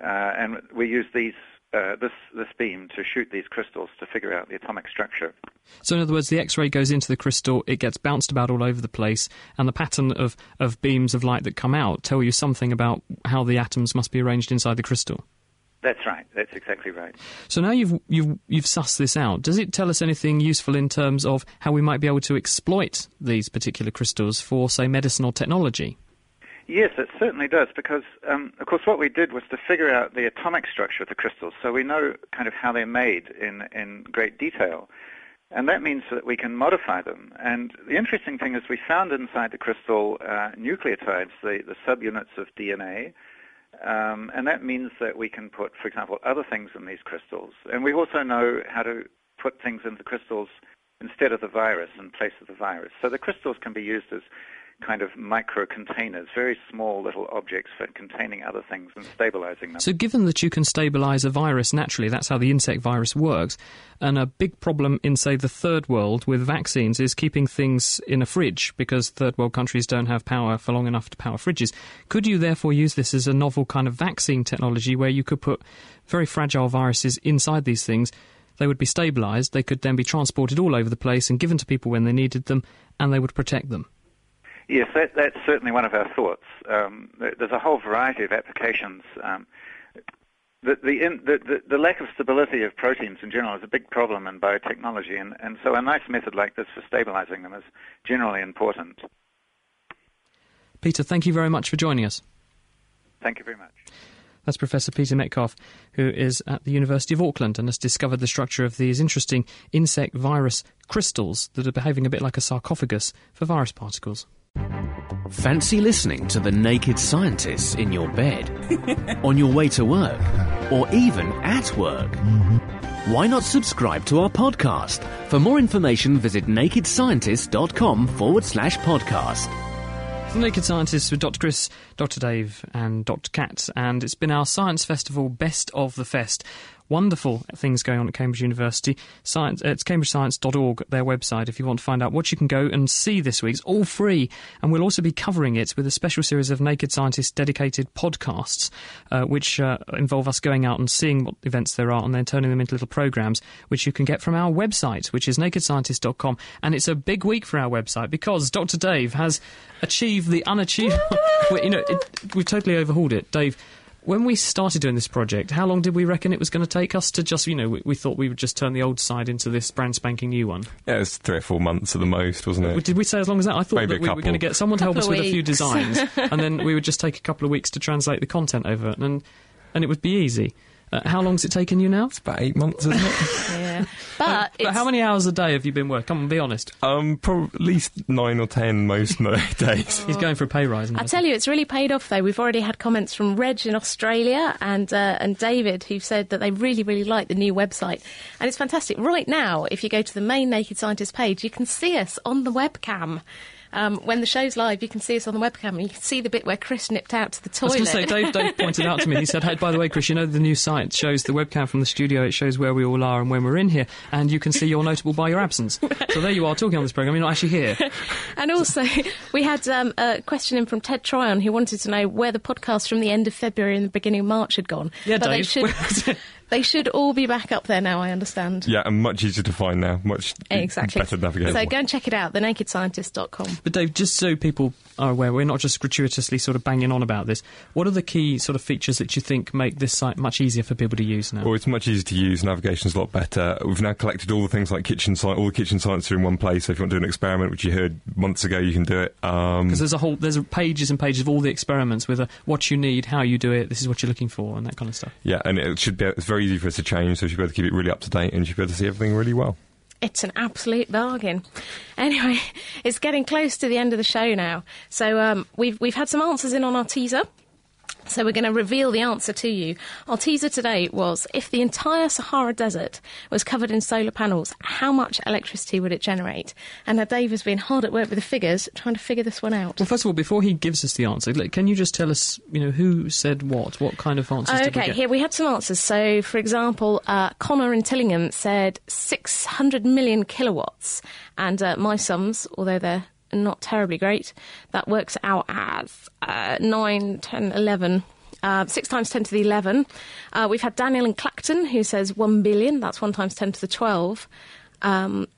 uh, and we use these. Uh, this this beam to shoot these crystals to figure out the atomic structure. So in other words, the X-ray goes into the crystal, it gets bounced about all over the place, and the pattern of, of beams of light that come out tell you something about how the atoms must be arranged inside the crystal. That's right. That's exactly right. So now you've you've you've sussed this out. Does it tell us anything useful in terms of how we might be able to exploit these particular crystals for, say, medicine or technology? Yes, it certainly does, because, um, of course, what we did was to figure out the atomic structure of the crystals, so we know kind of how they're made in, in great detail, and that means that we can modify them. And the interesting thing is we found inside the crystal uh, nucleotides, the, the subunits of D N A, um, and that means that we can put, for example, other things in these crystals. And we also know how to put things into crystals instead of the virus, in place of the virus. So the crystals can be used as kind of micro-containers, very small little objects for containing other things and stabilising them. So given that you can stabilise a virus naturally, that's how the insect virus works, and a big problem in, say, the third world with vaccines is keeping things in a fridge, because third world countries don't have power for long enough to power fridges. Could you therefore use this as a novel kind of vaccine technology where you could put very fragile viruses inside these things? They would be stabilised, they could then be transported all over the place and given to people when they needed them, and they would protect them. Yes, that, that's certainly one of our thoughts. Um, there, there's a whole variety of applications. Um, the, the, in, the, the, the lack of stability of proteins in general is a big problem in biotechnology, and, and so a nice method like this for stabilising them is generally important. Peter, thank you very much for joining us. Thank you very much. That's Professor Peter Metcalf, who is at the University of Auckland and has discovered the structure of these interesting insect virus crystals that are behaving a bit like a sarcophagus for virus particles. Fancy listening to The Naked Scientists in your bed, on your way to work, or even at work? Why not subscribe to our podcast? For more information, visit naked scientists dot com forward slash podcast. The Naked Scientists with Doctor Chris, Doctor Dave and Doctor Kat, and it's been our Science Festival Best of the Fest. Wonderful things going on at Cambridge University. Science, it's cambridge science dot org, their website, if you want to find out what you can go and see this week. It's all free, and we'll also be covering it with a special series of Naked Scientists dedicated podcasts, uh, which uh, involve us going out and seeing what events there are and then turning them into little programmes, which you can get from our website, which is naked scientists dot com. And it's a big week for our website because Doctor Dave has achieved the unachievable. you know, it, we've totally overhauled it. Dave, when we started doing this project, how long did we reckon it was going to take us to just, you know, we, we thought we would just turn the old side into this brand spanking new one? Yeah, it was three or four months at the most, wasn't it? Did we say as long as that? I thought Maybe that we couple. were going to get someone to help us with a few designs, and then we would just take a couple of weeks to translate the content over, and and it would be easy. Uh, how long's it taken you now? It's about eight months, isn't it? yeah. But, um, it's... but how many hours a day have you been working? Come on, be honest. Um, probably at least nine or ten most days. He's going for a pay rise. I tell you, it's really paid off, though. We've already had comments from Reg in Australia and uh, and David, who've said that they really, really like the new website. And it's fantastic. Right now, if you go to the main Naked Scientist page, you can see us on the webcam. Um, when the show's live, you can see us on the webcam, and you can see the bit where Chris nipped out to the toilet. I was going to say, Dave, Dave pointed out to me, he said, hey, by the way, Chris, you know the new site shows the webcam from the studio, it shows where we all are and when we're in here, and you can see you're notable by your absence. So there you are, talking on this programme, you're not actually here. And also, we had um, a question in from Ted Tryon, who wanted to know where the podcast from the end of February and the beginning of March had gone. Yeah, but Dave, they should, they should all be back up there now, I understand. Yeah, and much easier to find now, much exactly. better navigable. So go and check it out, the naked scientist dot com. But Dave, just so people are aware, we're not just gratuitously sort of banging on about this, what are the key sort of features that you think make this site much easier for people to use now? Well, it's much easier to use, navigation's a lot better. We've now collected all the things like kitchen science, all the kitchen science are in one place, so if you want to do an experiment, which you heard months ago, you can do it. Because um, there's a whole, there's pages and pages of all the experiments with a, what you need, how you do it, this is what you're looking for, and that kind of stuff. Yeah, and it should be, it's very easy for us to change, so you should be able to keep it really up to date, and you should be able to see everything really well. It's an absolute bargain. Anyway, it's getting close to the end of the show now. So um, we've we've had some answers in on our teaser. So we're going to reveal the answer to you. Our teaser today was, if the entire Sahara Desert was covered in solar panels, how much electricity would it generate? And now Dave has been hard at work with the figures, trying to figure this one out. Well, first of all, before he gives us the answer, can you just tell us, you know, who said what? What kind of answers okay, did we get? Okay, here we had some answers. So, for example, uh, Connor in Tillingham said six hundred million kilowatts. And uh, my sums, although they're not terribly great, that works out as uh, nine, ten, eleven, uh, six times ten to the eleven. Uh, we've had Daniel in Clacton who says one billion, that's one times ten to the twelve. Um,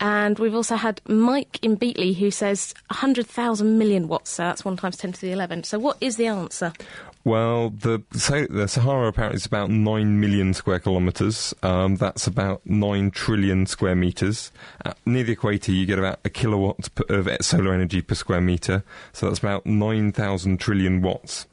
and we've also had Mike in Beatley who says one hundred thousand million watts, so that's one times ten to the eleven. So what is the answer? Well, the, so the Sahara apparently is about nine million square kilometres. Um, that's about nine trillion square metres. Uh, near the equator, you get about a kilowatt of solar energy per square metre. So that's about nine thousand trillion watts.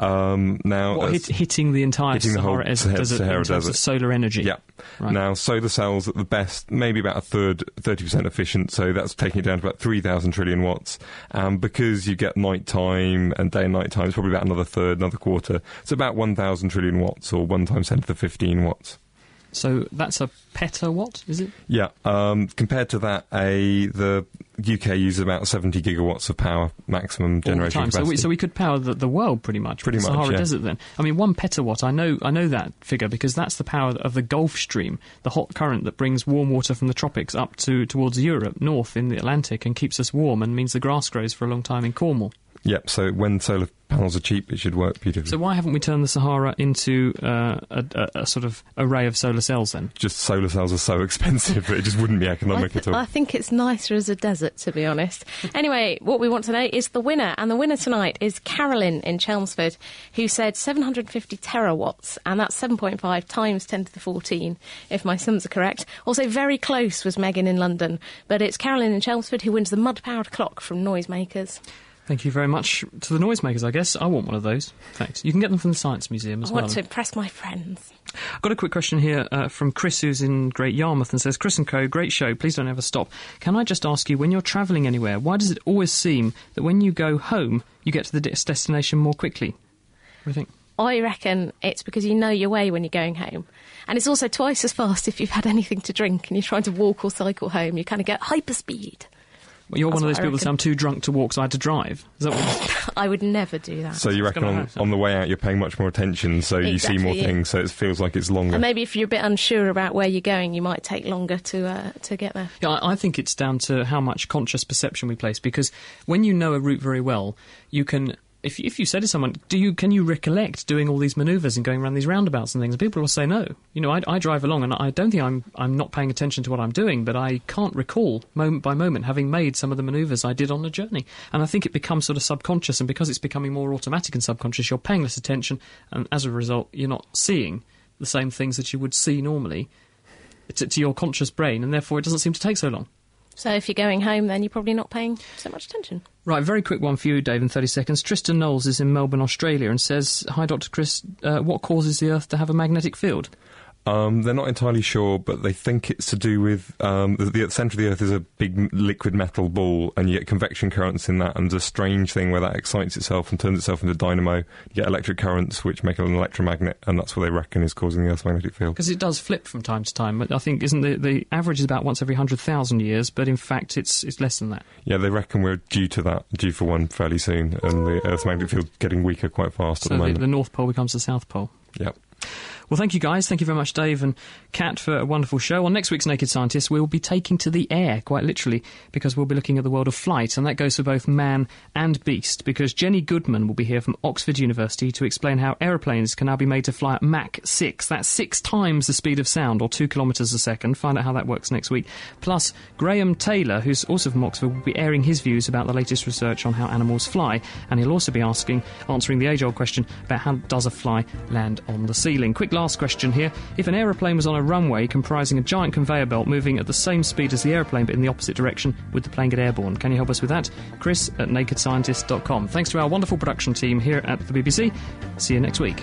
Um, now, what, hit, hitting the entire hitting Sahara, the Sahara desert Sahara in terms desert. of solar energy. Yeah. Right. Now, solar cells at the best, maybe about a third, thirty percent efficient, so that's taking it down to about three thousand trillion watts. Um, because you get night time and day and night time, it's probably about another third, another quarter. It's about one thousand trillion watts, or one times ten to the fifteen watts. So that's a petawatt, is it? Yeah. Um, compared to that, a the U K uses about seventy gigawatts of power maximum generation capacity. So we, so we could power the, the world pretty much. Pretty much, yeah. Sahara Desert then. I mean, one petawatt, I know I know that figure because that's the power of the Gulf Stream, the hot current that brings warm water from the tropics up to towards Europe, north in the Atlantic, and keeps us warm and means the grass grows for a long time in Cornwall. Yep, so when solar panels are cheap, it should work beautifully. So why haven't we turned the Sahara into uh, a, a, a sort of array of solar cells then? Just solar cells are so expensive that it just wouldn't be economic th- at all. I think it's nicer as a desert, to be honest. Anyway, what we want to know is the winner, and the winner tonight is Carolyn in Chelmsford, who said seven hundred fifty terawatts, and that's seven point five times ten to the fourteen, if my sums are correct. Also, very close was Megan in London, but it's Carolyn in Chelmsford who wins the mud-powered clock from Noisemakers. Thank you very much to the Noisemakers, I guess. I want one of those. Thanks. You can get them from the Science Museum as well. I want to impress my friends. I've got a quick question here uh, from Chris, who's in Great Yarmouth, and says, Chris and Co, great show, please don't ever stop. Can I just ask you, when you're travelling anywhere, why does it always seem that when you go home, you get to the destination more quickly? What do you think? I reckon it's because you know your way when you're going home. And it's also twice as fast if you've had anything to drink and you're trying to walk or cycle home. You kind of get hyperspeed. Well, you're That's one of those people that's I'm too drunk to walk, so I had to drive. Is that what I would never do that. So you reckon on, on the way out you're paying much more attention, so exactly, you see more yeah. things, so it feels like it's longer. And maybe if you're a bit unsure about where you're going, you might take longer to uh, to get there. Yeah, I, I think it's down to how much conscious perception we place, because when you know a route very well, you can... If if you say to someone, do you can you recollect doing all these manoeuvres and going around these roundabouts and things? And people will say no. You know, I, I drive along and I don't think I'm I'm not paying attention to what I'm doing, but I can't recall moment by moment having made some of the manoeuvres I did on the journey. And I think it becomes sort of subconscious, and because it's becoming more automatic and subconscious, you're paying less attention, and as a result, you're not seeing the same things that you would see normally to, to your conscious brain, and therefore it doesn't seem to take so long. So if you're going home, then you're probably not paying so much attention. Right, very quick one for you, Dave, in thirty seconds. Tristan Knowles is in Melbourne, Australia, and says, hi, Doctor Chris, uh, what causes the Earth to have a magnetic field? Um, they're not entirely sure, but they think it's to do with... Um, the, the centre of the Earth is a big liquid metal ball, and you get convection currents in that, and there's a strange thing where that excites itself and turns itself into a dynamo. You get electric currents, which make an electromagnet, and that's what they reckon is causing the Earth's magnetic field. Because it does flip from time to time. I think, isn't the, the average is about once every one hundred thousand years, but in fact it's it's less than that. Yeah, they reckon we're due to that, due for one fairly soon, and the Earth's magnetic field getting weaker quite fast so at the moment. So the, the North Pole becomes the South Pole. Yep. Well, thank you, guys. Thank you very much, Dave and Kat, for a wonderful show. On next week's Naked Scientists, we'll be taking to the air, quite literally, because we'll be looking at the world of flight, and that goes for both man and beast, because Jenny Goodman will be here from Oxford University to explain how aeroplanes can now be made to fly at Mach six. That's six times the speed of sound, or two kilometres a second. Find out how that works next week. Plus, Graham Taylor, who's also from Oxford, will be airing his views about the latest research on how animals fly, and he'll also be asking, answering the age-old question about how does a fly land on the ceiling. Quick last question here. If an aeroplane was on a runway comprising a giant conveyor belt moving at the same speed as the aeroplane but in the opposite direction, would the plane get airborne? Can you help us with that? Chris at naked scientist dot com. Thanks to our wonderful production team here at the B B C. See you next week.